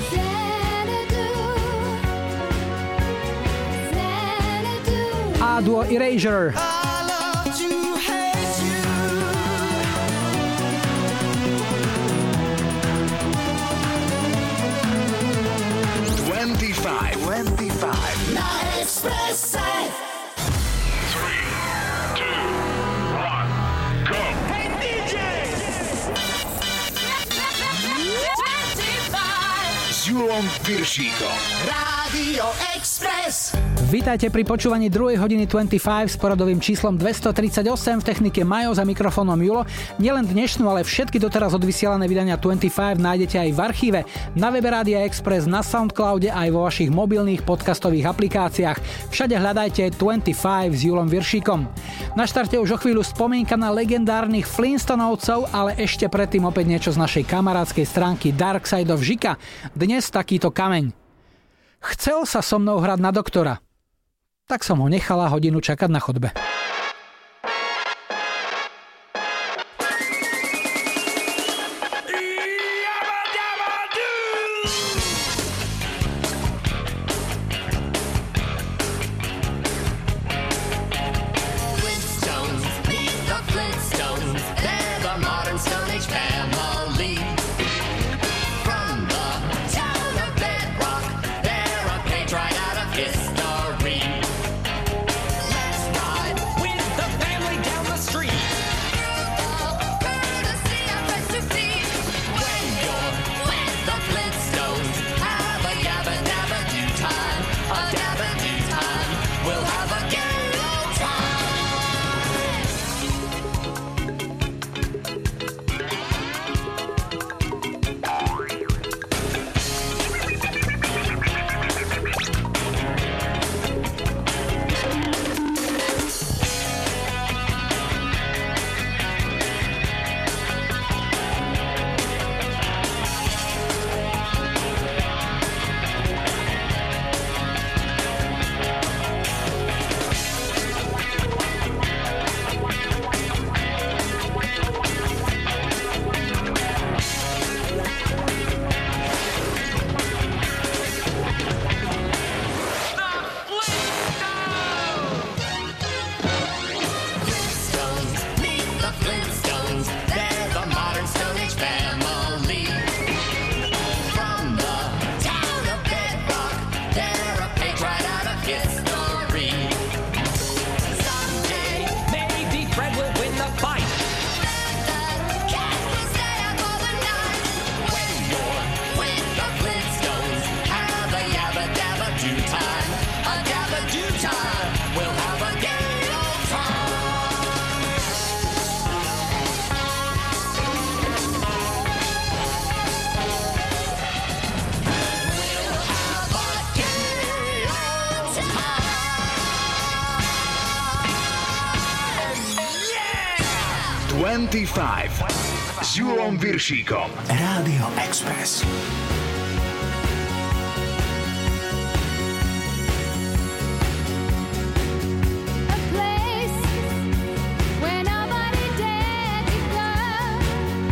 A duo Erasure. dvadsaťpäť, dvadsaťpäť. Not express it. Júliom Piršíkom. Rádio Express. Vítajte pri počúvaní druhej hodiny dvadsaťpäť s poradovým číslom dvestotridsaťosem, v technike Majo, za mikrofónom Julo. Nielen dnešnú, ale všetky doteraz odvysielané vydania dvadsaťpäť nájdete aj v archíve, na webe Rádia Express, na Soundcloude aj vo vašich mobilných podcastových aplikáciách. Všade hľadajte dvadsaťpäť s Júlom Piršíkom. Na štarte už o chvíľu spomienka na legendárnych Flintstonovcov, ale ešte predtým opäť niečo z našej kamarádskej stránky Dark Side of Žika. Dnes takýto kameň. Chcel sa so mnou hrať na doktora. Tak som ho nechala hodinu čakať na chodbe. dvadsaťpäť s Júlom Piršíkom. Rádio Express. We are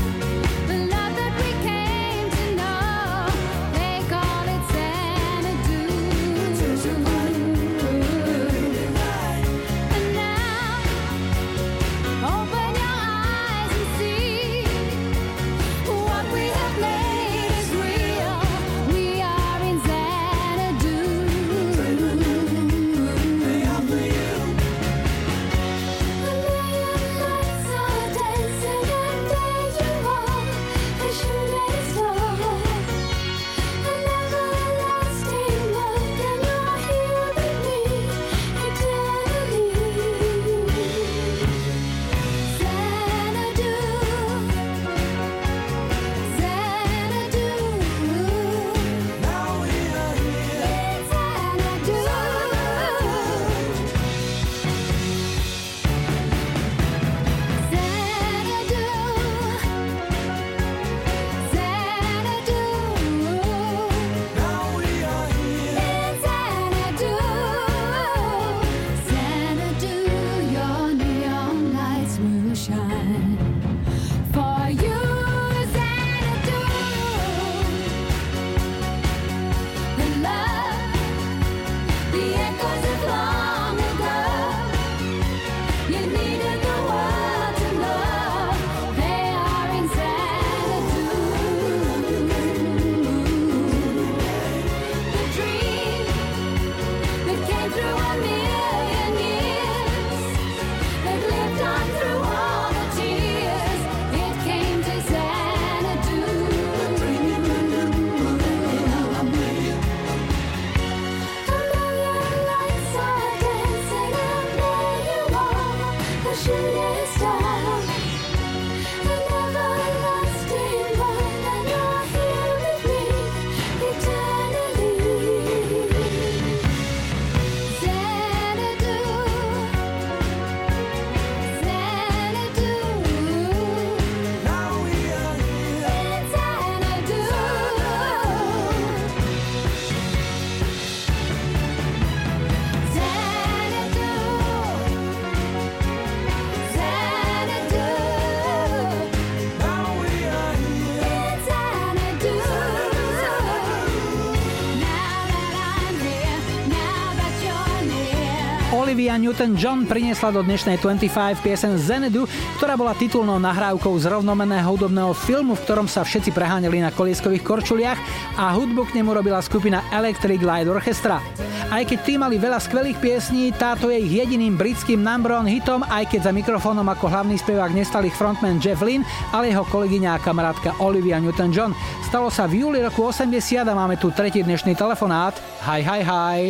Olivia Newton-John priniesla do dnešnej dvadsiatky pieseň Xanadu, ktorá bola titulnou nahrávkou z rovnomenného hudobného filmu, v ktorom sa všetci preháňali na kolieskových korčuliach a hudbu k nemu robila skupina Electric Light Orchestra. Aj keď tí mali veľa skvelých piesní, táto je ich jediným britským number one hitom, aj keď za mikrofónom ako hlavný spevák nestal ich frontman Jeff Lynne, ale jeho kolegyňa a kamarátka Olivia Newton-John. Stalo sa v júli roku osemdesiat a máme tu tretí dnešný telefonát. Hi, hi, hi.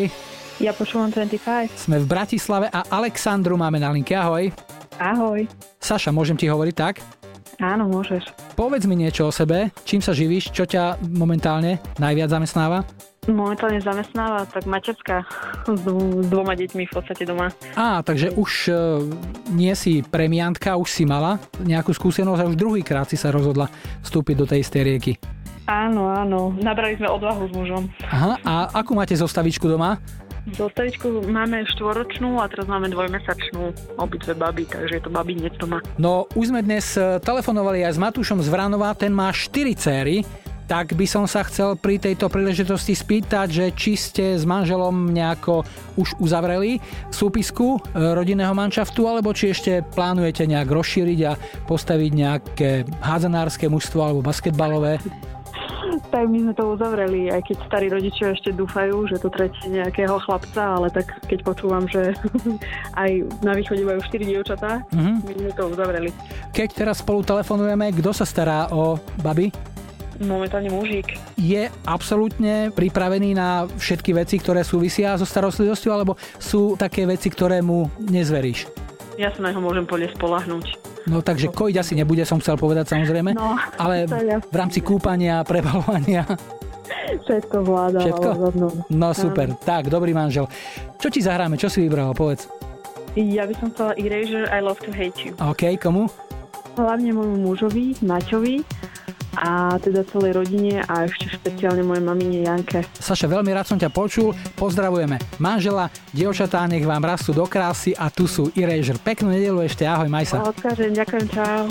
Ja počúvam dvadsiatku. Sme v Bratislave a Alexandru máme na linke. Ahoj. Ahoj. Saša, môžem ti hovoriť tak? Áno, môžeš. Povedz mi niečo o sebe. Čím sa živíš? Čo ťa momentálne najviac zamestnáva? Momentálne zamestnáva tak materská s dvoma deťmi v podstate doma. Á, takže už nie si premiantka, už si mala nejakú skúsenosť a už druhýkrát si sa rozhodla vstúpiť do tej istej rieky. Áno, áno. Nabrali sme odvahu s mužom. Aha, a akú máte zostavičku doma? Zostavičku máme štvoročnú a teraz máme dvojmesačnú, obidve baby, takže je to babinec doma. No už sme dnes telefonovali aj s Matúšom z Vranova, ten má štyri céry, tak by som sa chcel pri tejto príležitosti spýtať, že či ste s manželom nejako už uzavreli súpisku rodinného manšaftu, alebo či ešte plánujete nejak rozšíriť a postaviť nejaké hádzanárske mužstvo alebo basketbalové. Tak my sme to uzavreli, aj keď starí rodičia ešte dúfajú, že to tretie nejakého chlapca, ale tak keď počúvam, že aj na východe majú štyri dievčatá, mm-hmm. my sme to uzavreli. Keď teraz spolu telefonujeme, kto sa stará o baby? Momentálne mužík. Je absolútne pripravený na všetky veci, ktoré súvisia so starostlivosťou, alebo sú také veci, ktoré mu nezveríš? Jasné, ho môžem po ne spoľahnúť. No takže kojiť asi nebude, som chcel povedať samozrejme, no, ale v rámci kúpania, prebalovania. Všetko vláda. Všetko? No super, tak dobrý manžel. Čo ti zahráme, čo si vybral, povedz. Ja by som chcela Erasure, I Love to Hate You. OK, komu? Hlavne môjmu mužovi, Maťovi a teda celej rodine a ešte špeciálne mojej mamine Janke. Saša, veľmi rád som ťa počul, pozdravujeme manžela, dievčatá, nech vám rastú do krásy a tu sú Erasure. Peknú nedelu ešte, ahoj, maj sa. Odkážem, ďakujem, čau.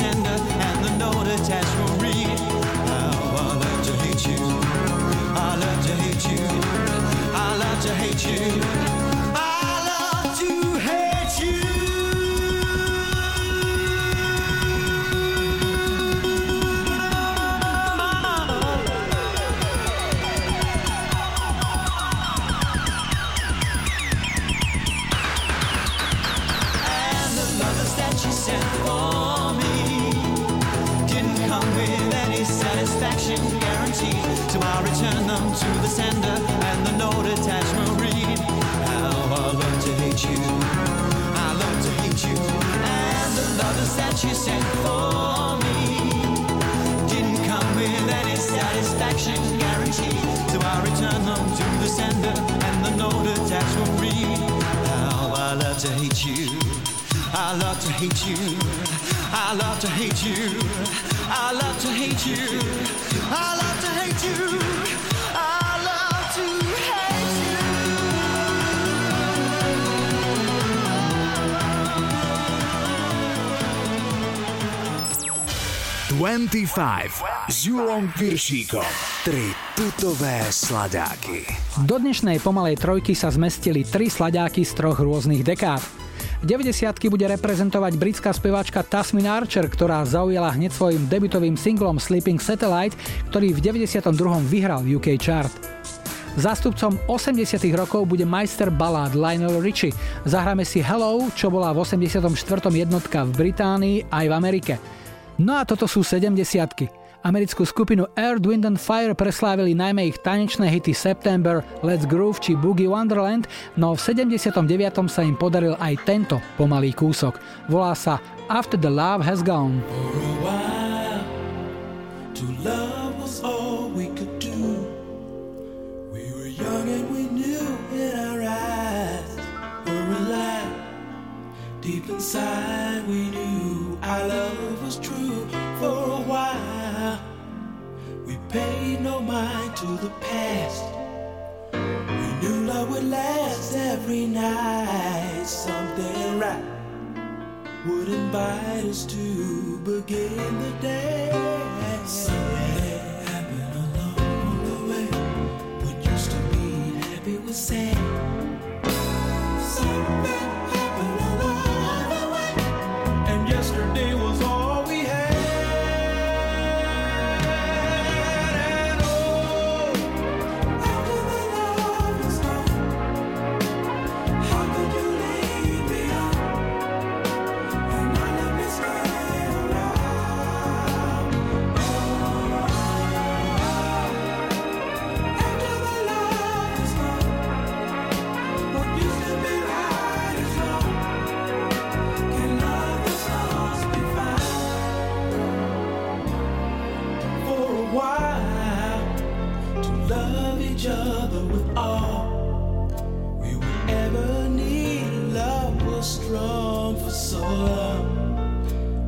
sender and the note attached will read, how I love to hate you, I love to hate you, I love to hate you, I love to hate you. And the lovers that she sent for me didn't come with any satisfaction guaranteed. So I return them to the sender and the note attached will read, how I learned to hate you, I learned to hate you. And the lovers that you sent for me didn't come with any satisfaction guaranteed. So I return them to the sender and the note attached will read, how I love to hate you, I love to hate you, I love to hate you, I love to hate you, I love to hate you, I love to hate you. dvadsaťpäť s Júlom Piršíkom. Tri tutové sladáky. Do dnešnej pomalej trojky sa zmestili tri sladáky z troch rôznych dekád. deväťdesiatky bude reprezentovať britská speváčka Tasmin Archer, ktorá zaujala hneď svojim debutovým singlom Sleeping Satellite, ktorý v deväťdesiatom druhom vyhral ú ká chart. Zástupcom osemdesiatych rokov bude majster balád Lionel Richie. Zahráme si Hello, čo bola v osemdesiatom štvrtom jednotka v Británii aj v Amerike. No a toto sú sedemdesiatky. Americkú skupinu Earth, Wind and Fire preslávili najmä ich tanečné hity September, Let's Groove či Boogie Wonderland, no v sedemdesiatom deviatom sa im podaril aj tento pomalý kúsok. Volá sa After the Love Has Gone. For a while, to love was all we could do. We were young and we knew in our eyes were alive. Deep inside we knew our love was true. For a while we paid no mind to the past. We knew love would last every night. Something right would invite us to begin the day. Something happened along the way. What used to be happy was sad. Something happened along the way, and yesterday was all.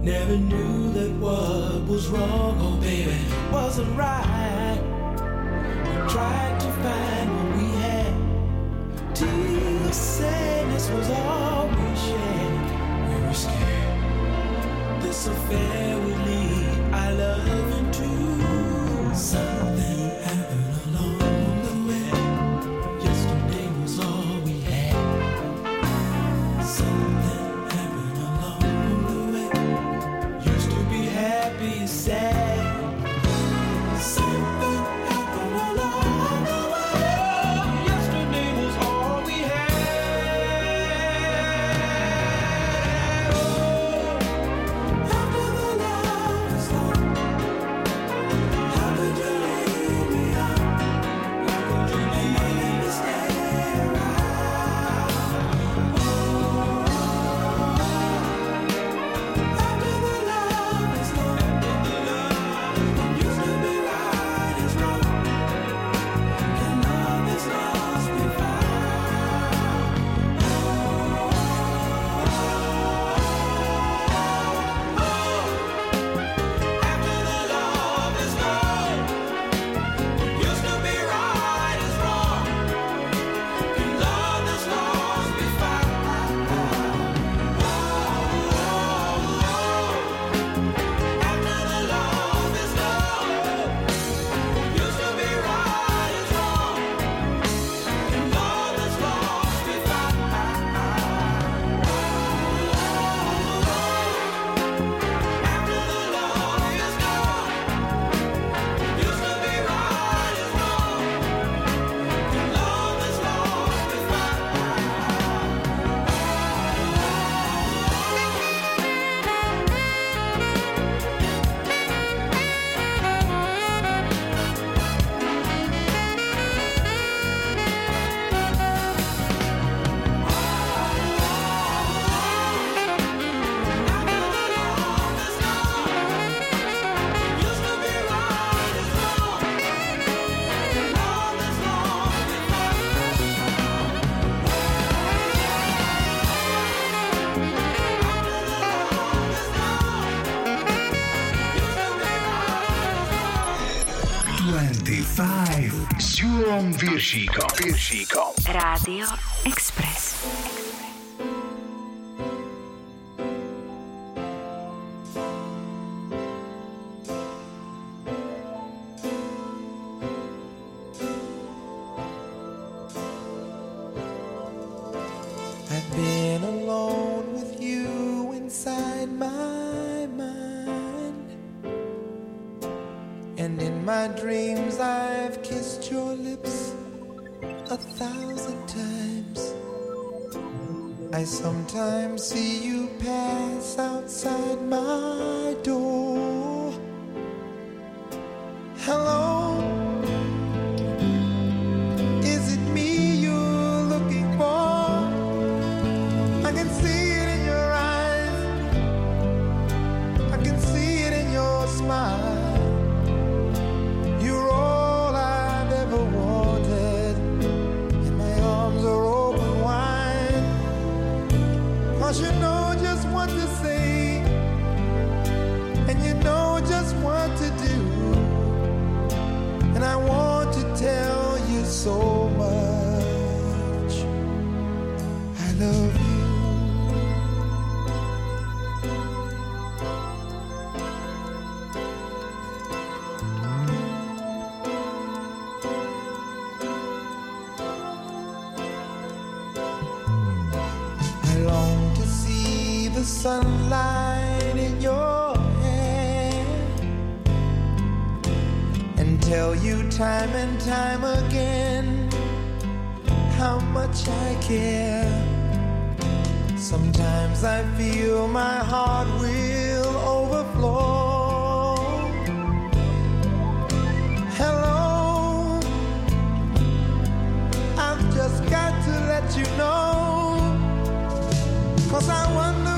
Never knew that what was wrong, oh baby, wasn't right. We tried to find what we had. Tears of sadness was all we shared. We were scared this affair would lead our love into something. Baby Julom Piršíkom. Piršíkom. Rádio Express. Sometimes see you pass outside my door. Hello, is it me you're looking for? I can see it in your eyes, I can see it in your smile. You're all I've ever wanted, and my arms are open wide. You know just what to say, and you know just what to do, and I want to tell you so much. I love sunlight in your hair, and tell you time and time again how much I care. Sometimes I feel my heart will overflow. Hello, I've just got to let you know, 'cause I wonder.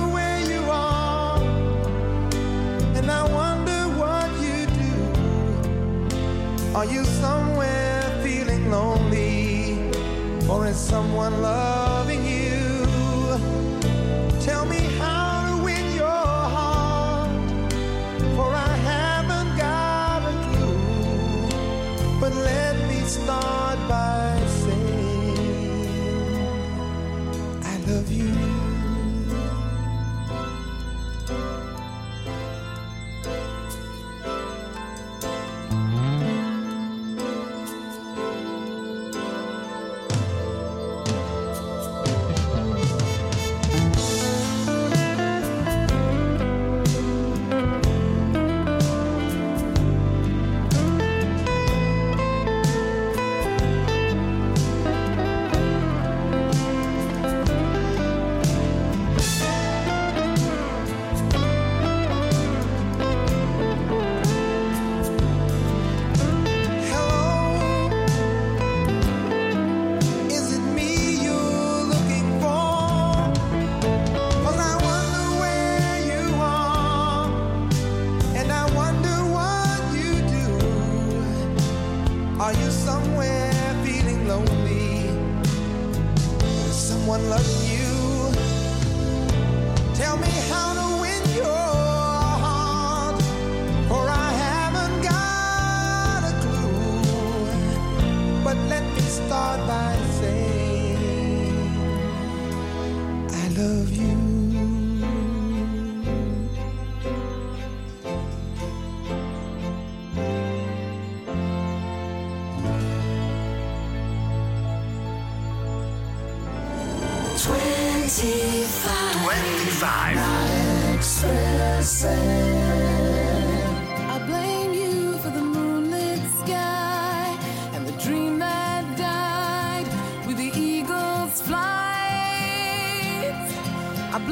Are you somewhere feeling lonely, or is someone loving you? Tell me how to win your heart, for I haven't got a clue. But let me start by saying I love you.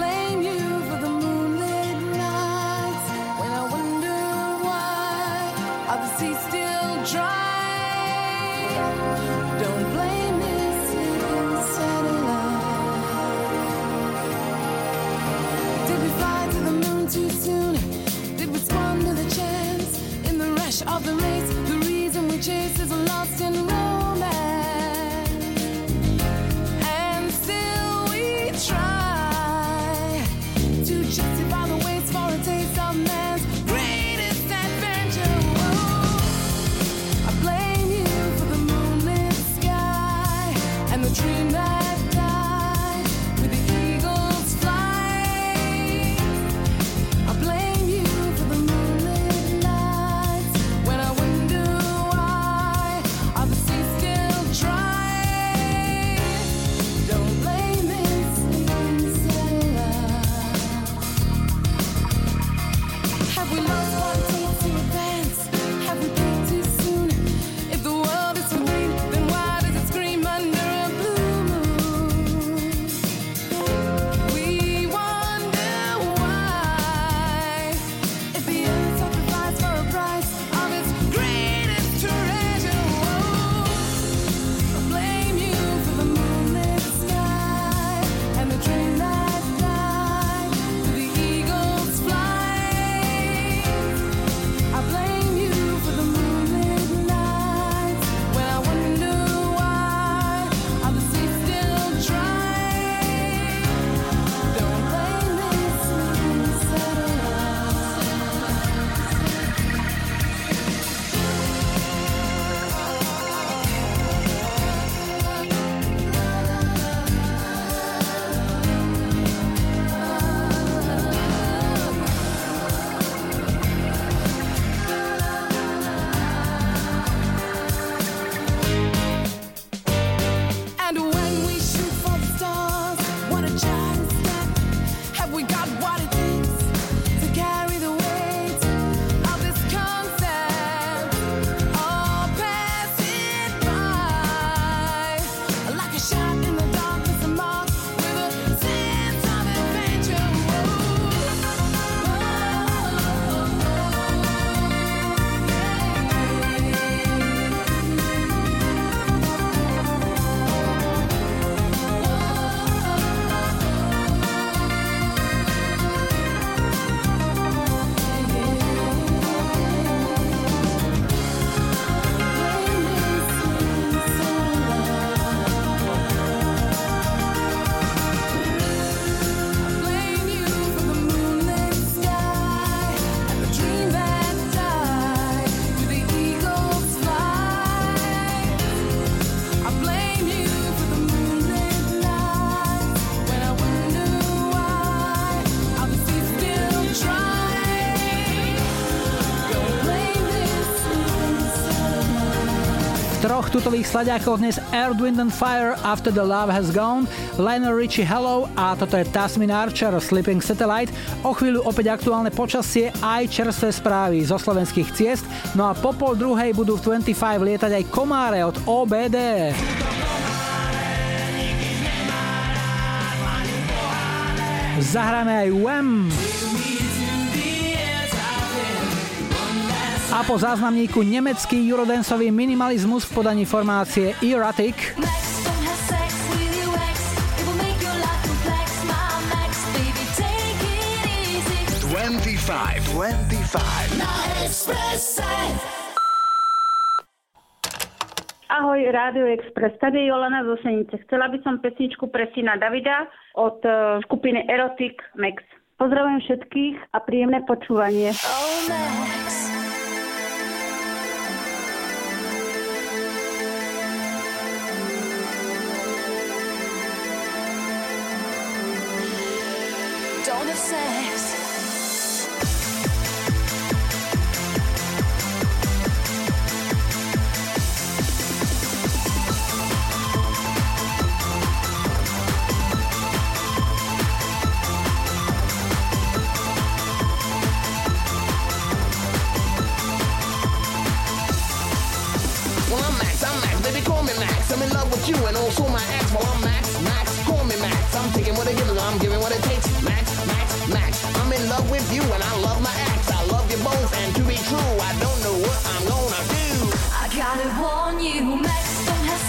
Blame you for the moonlit tutových sladiákov dnes Earth, Wind and Fire, After the Love Has Gone, Lionel Richie Hello a toto je Tasmin Archer, Sleeping Satellite. O chvíľu opäť aktuálne počasie aj čerstvé správy zo slovenských ciest, no a po pol druhej budú v dvadsaťpäť lietať aj komáre od ó bé dé. Zahráme aj Wham! A po záznamníku nemecký eurodanceový minimalizmus v podaní formácie Erotic dvadsaťpäť dvadsaťpäť. Ahoj, Rádio Express, tady je Jolana z Osenice. Chcela by som pesničku pre syna Davida od skupiny Erotic Max. Pozdravujem všetkých a príjemné počúvanie. Oh, Max. Relax, oh Max,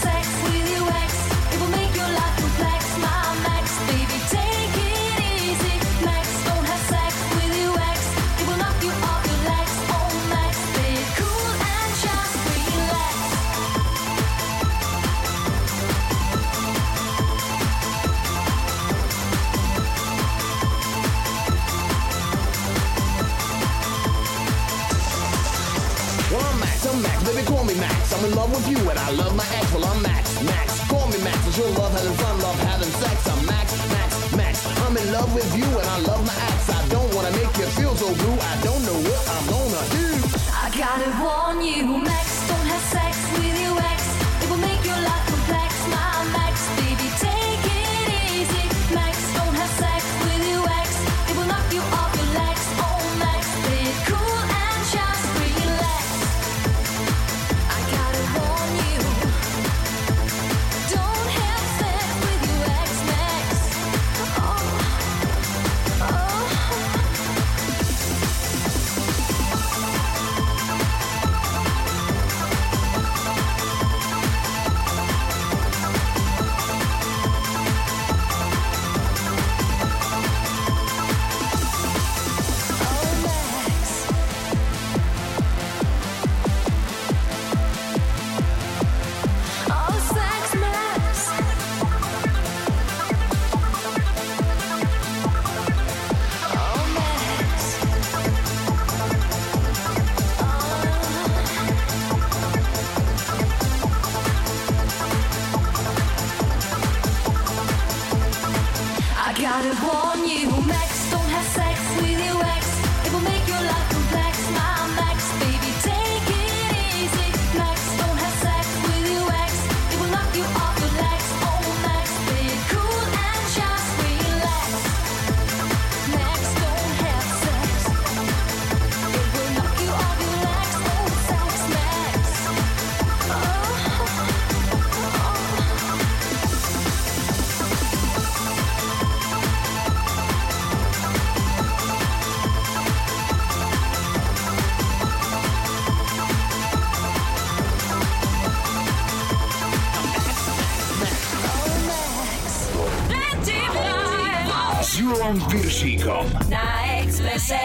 stay cool and just relax. s Júlom Piršíkom na Expresse.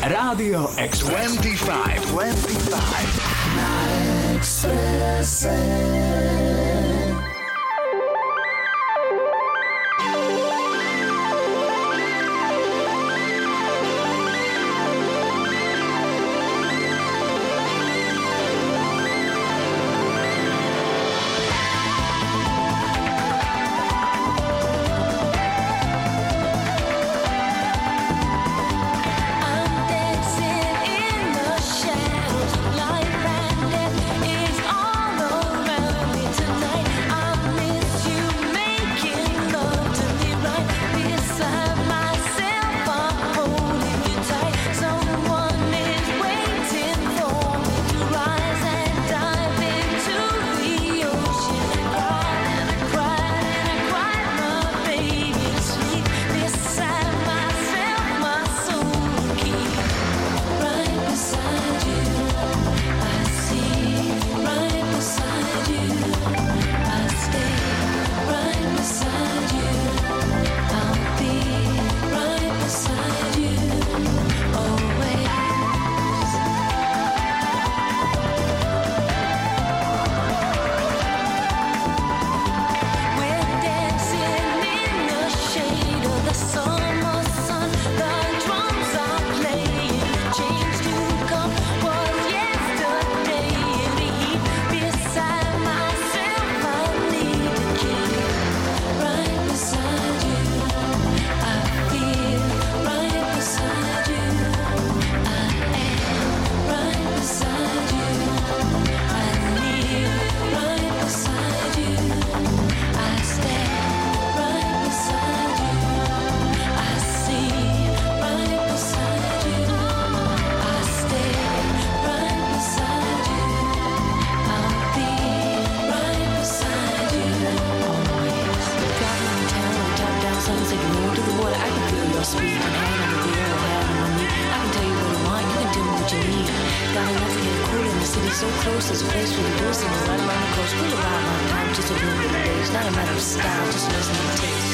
Rádio Express dvadsaťpäť dvadsaťpäť na Expresse. so close, there's a place where the bills and we're right around the coast. We'll arrive on time, just a blue day. It's not a matter of style, just a matter of taste.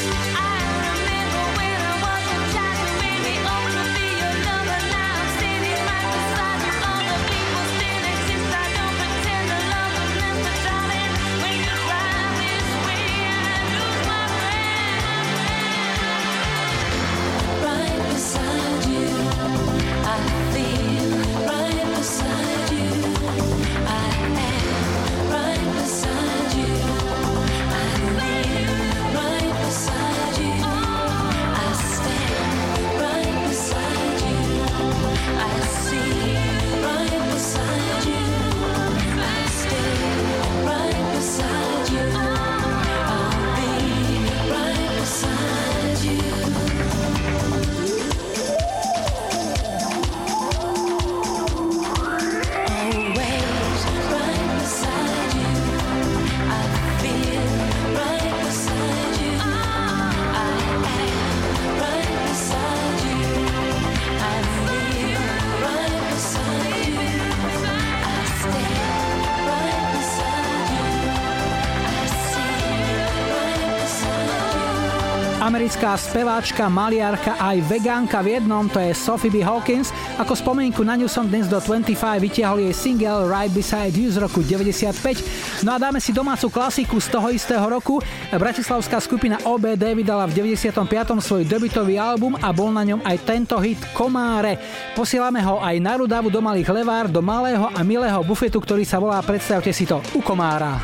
Americká speváčka, maliarka aj vegánka v jednom, to je Sophie B. Hawkins. Ako spomienku na ňu som dnes do dvadsaťpäť vytiahol jej single Right Beside You z roku deväťdesiatpäť. No a dáme si domácu klasiku z toho istého roku. Bratislavská skupina ó bé dé vydala v deväťdesiatom piatom svoj debutový album a bol na ňom aj tento hit Komáre. Posielame ho aj na Rudavu do Malých Levár, do malého a milého bufetu, ktorý sa volá, predstavte si to, U komára.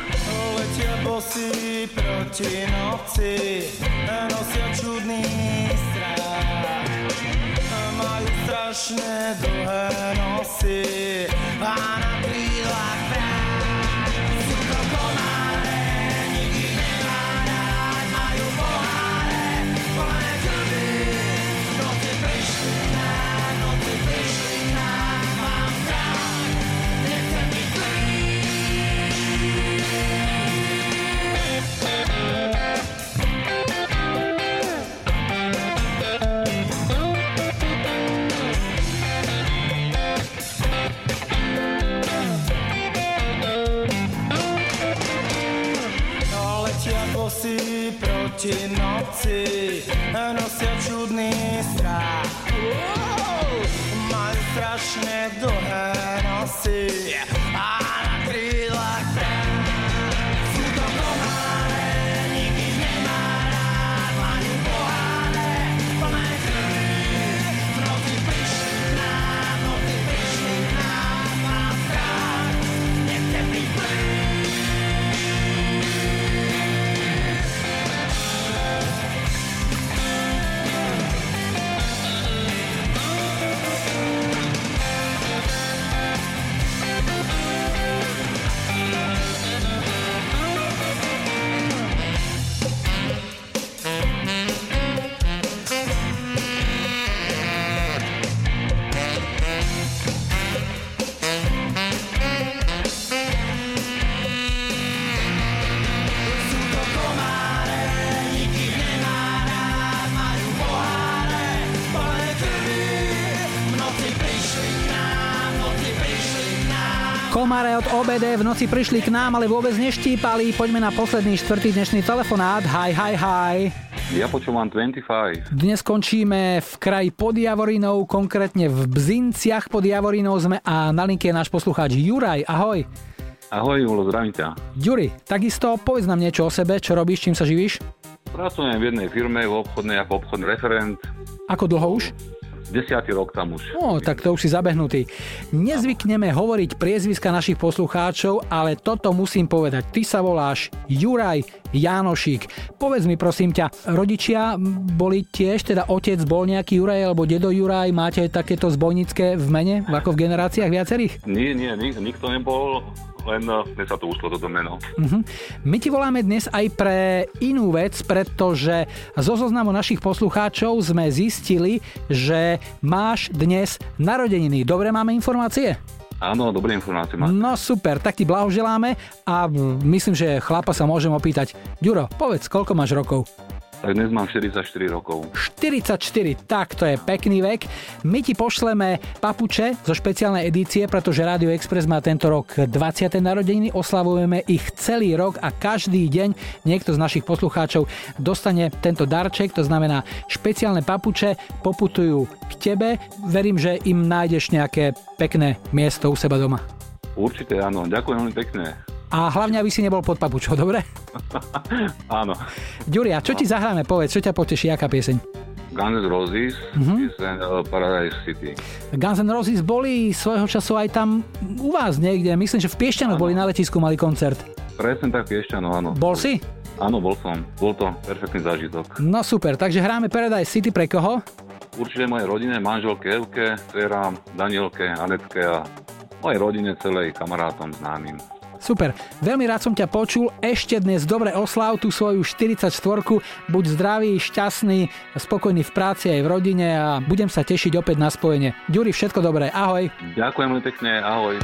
Proti noci nosia čudný strach. Majú strašne dlhé nosy a na krílach prach. Sú to komáre, nikdy nemá rád. Majú poháre, plné krvi. Noci prišli k nám, noci prišli k nám. Mám strach, nechcem byť klíč. Bosí proti noci, nosia čudný strach. Majú strašne dlhé nosy a na krílach prach. Sú to komáre, nikdy nemá rád. Majú poháre, plné krvi. Noci prišli k nám, noci prišli k nám. Mám strach, nechcem byť plný. Komáre od ó bé dé v noci prišli k nám, ale vôbec neštípali. Poďme na posledný štvrtý dnešný telefonát. Hi, hi, hi. Ja počúvam dvadsaťpäť. Dnes končíme v kraji pod Javorinou, konkrétne v Bzinciach pod Javorinou sme a na linke je náš poslucháč Juraj. Ahoj. Ahoj, Julo, zdravím ťa. Juri, takisto povedz nám niečo o sebe, čo robíš, čím sa živíš? Pracujem v jednej firme, v obchodnej ako obchodný referent. Ako dlho už? Desiatý rok tam už. No, tak to už si zabehnutý. Nezvykneme hovoriť priezviska našich poslucháčov, ale toto musím povedať. Ty sa voláš Juraj Jánošík. Povedz mi, prosím ťa, rodičia boli tiež, teda otec bol nejaký Juraj alebo dedo Juraj? Máte takéto zbojnícke v mene, ako v generáciách viacerých? Nie, nie, nik, nikto nebol... len dnes sa to ušlo toto meno. Uh-huh. My ti voláme dnes aj pre inú vec, pretože zo zoznamu našich poslucháčov sme zistili, že máš dnes narodeniny. Dobre máme informácie? Áno, dobré informácie máte. No super, tak ti blahoželáme a myslím, že chlapa sa môžem opýtať. Ďuro, povedz, koľko máš rokov? Tak dnes mám štyridsaťštyri rokov. štyridsaťštyri, tak to je pekný vek. My ti pošleme papuče zo špeciálnej edície, pretože Rádio Express má tento rok dvadsiate narodeniny. Oslavujeme ich celý rok a každý deň niekto z našich poslucháčov dostane tento darček, to znamená špeciálne papuče poputujú k tebe. Verím, že im nájdeš nejaké pekné miesto u seba doma. Určite áno, ďakujem veľmi pekne. A hlavne, aby si nebol pod papučou, dobre? Áno. Ďuri, a čo ti zahráme? Povedz, čo ťa poteší, jaká pieseň? Guns and Roses, mm-hmm. uh, Paradise City. Guns and Roses boli svojho času aj tam u vás niekde. Myslím, že v Piešťanoch boli na letisku, mali koncert. Presne tak, Piešťanoch, áno. Bol si? Áno, bol som. Bol to perfektný zážitok. No super, takže hráme Paradise City pre koho? Určite mojej rodine, manželke Evke, dcerám, Danielke, Anetke a mojej rodine celej, kamarátom, známym. Super, veľmi rád som ťa počul, ešte dnes dobre osláv tú svoju štyridsaťštvorku, buď zdravý, šťastný, spokojný v práci aj v rodine a budem sa tešiť opäť na spojenie. Ďuri, všetko dobré, ahoj. Ďakujem veľmi pekne, ahoj.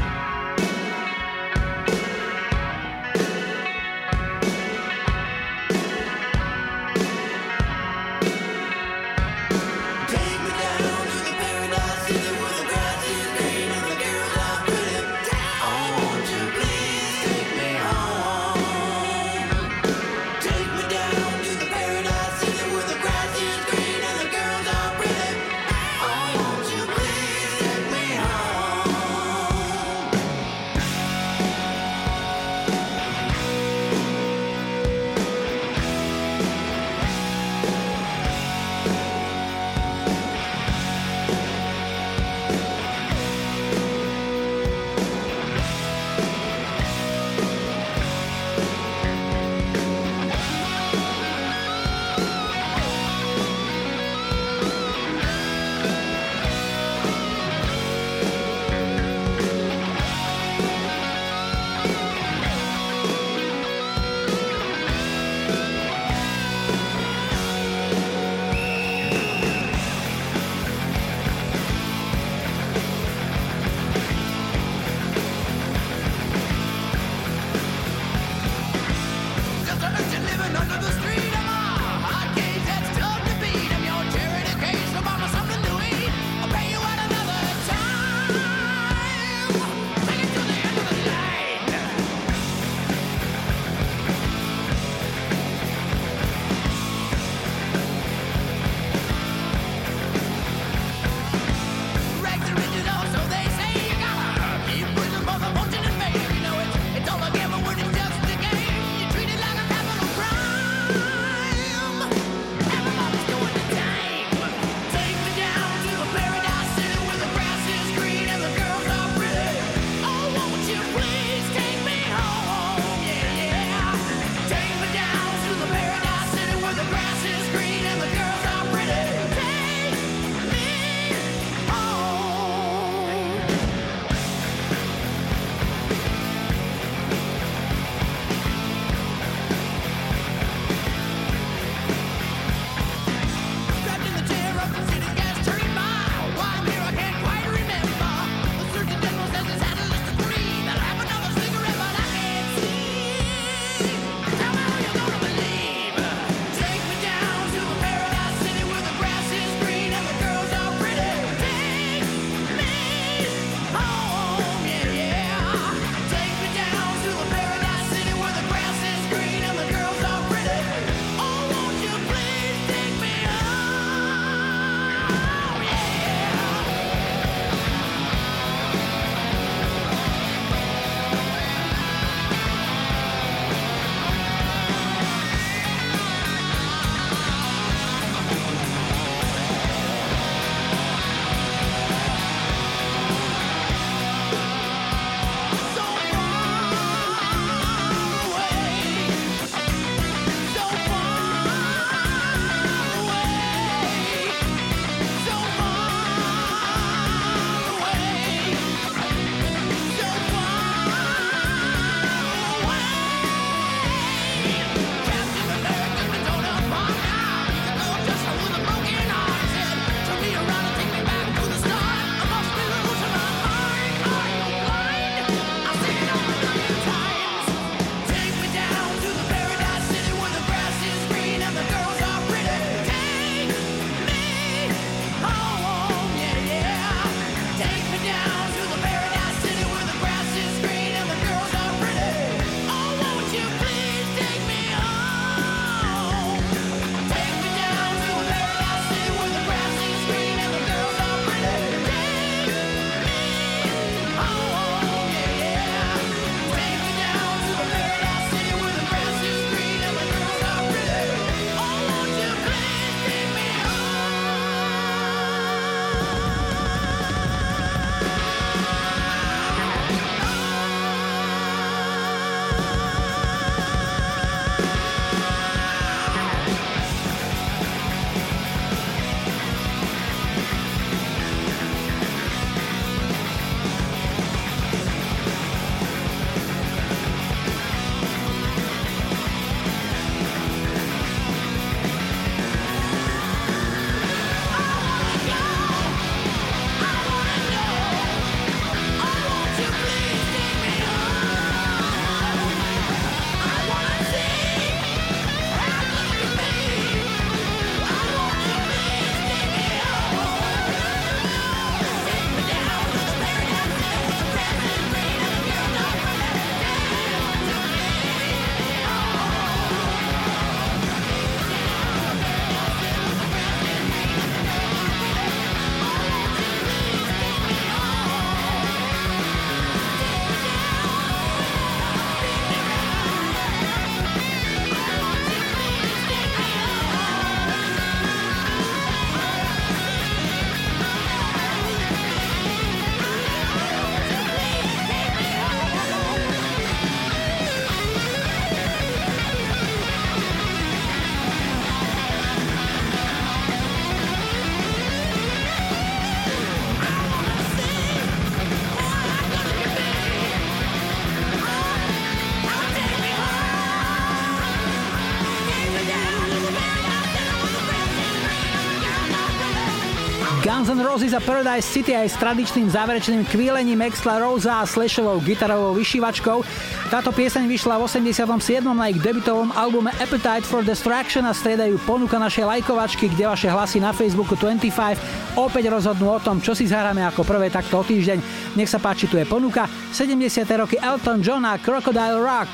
Guns and Roses a Paradise City aj s tradičným záverečným kvílením Axla Rosea a slashovou gitarovou vyšívačkou. Táto pieseň vyšla v osemdesiatom siedmom na ich debutovom albume Appetite for Destruction a striedajú ponuka našej lajkovačky, kde vaše hlasy na Facebooku dvadsaťpäť opäť rozhodnú o tom, čo si zahráme ako prvé takto o týždeň. Nech sa páči, tu je ponuka. sedemdesiate roky Elton John a Crocodile Rock.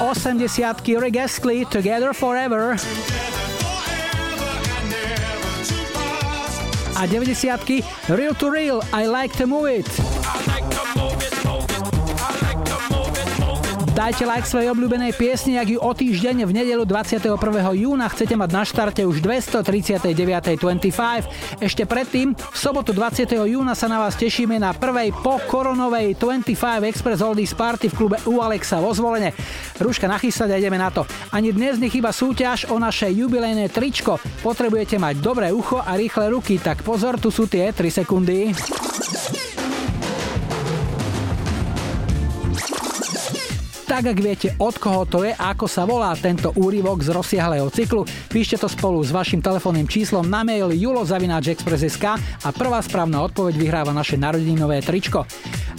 osemdesiatky Rick Astley, Together Forever. A deväťdesiatky Real to Real, I Like to Move It. Dajte like svojej obľúbenej piesni, ak ju o týždeň v nedeľu dvadsiateho prvého júna chcete mať na štarte už dvestotridsaťdeväť dvadsaťpäť. Ešte predtým, v sobotu dvadsiateho júna sa na vás tešíme na prvej pokoronovej dvadsaťpäť Express Oldies Party v klube U Alexa vo Zvolene. Ruška nachystať a ideme na to. Ani dnes nechýba súťaž o naše jubilejné tričko. Potrebujete mať dobré ucho a rýchle ruky, tak pozor, tu sú tie tri sekundy. Tak, ak viete, od koho to je a ako sa volá tento úryvok z rozsiahlého cyklu, píšte to spolu s vašim telefónnym číslom na mail julo zavináč express bodka es ká a prvá správna odpoveď vyhráva naše narodinové tričko.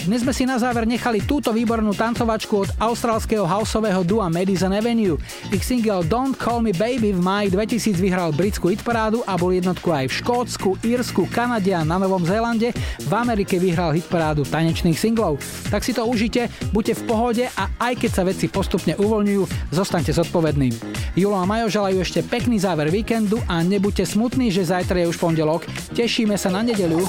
Dnes sme si na záver nechali túto výbornú tancovačku od austrálskeho houseového dua Madison Avenue. Ich single Don't Call Me Baby v máji dvetisíc vyhral britskú hitparádu a bol jednotku aj v Škótsku, Írsku, Kanade a na Novom Zélande. V Amerike vyhral hitparádu tanečných singlov. Tak si to užite, buďte v pohode a aj keď sa veci postupne uvoľňujú, zostaňte zodpovední. Julo a Majo želajú ešte pekný záver víkendu a nebuďte smutní, že zajtra je už pondelok. Tešíme sa na nedeľu.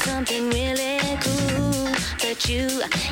Something really cool, but you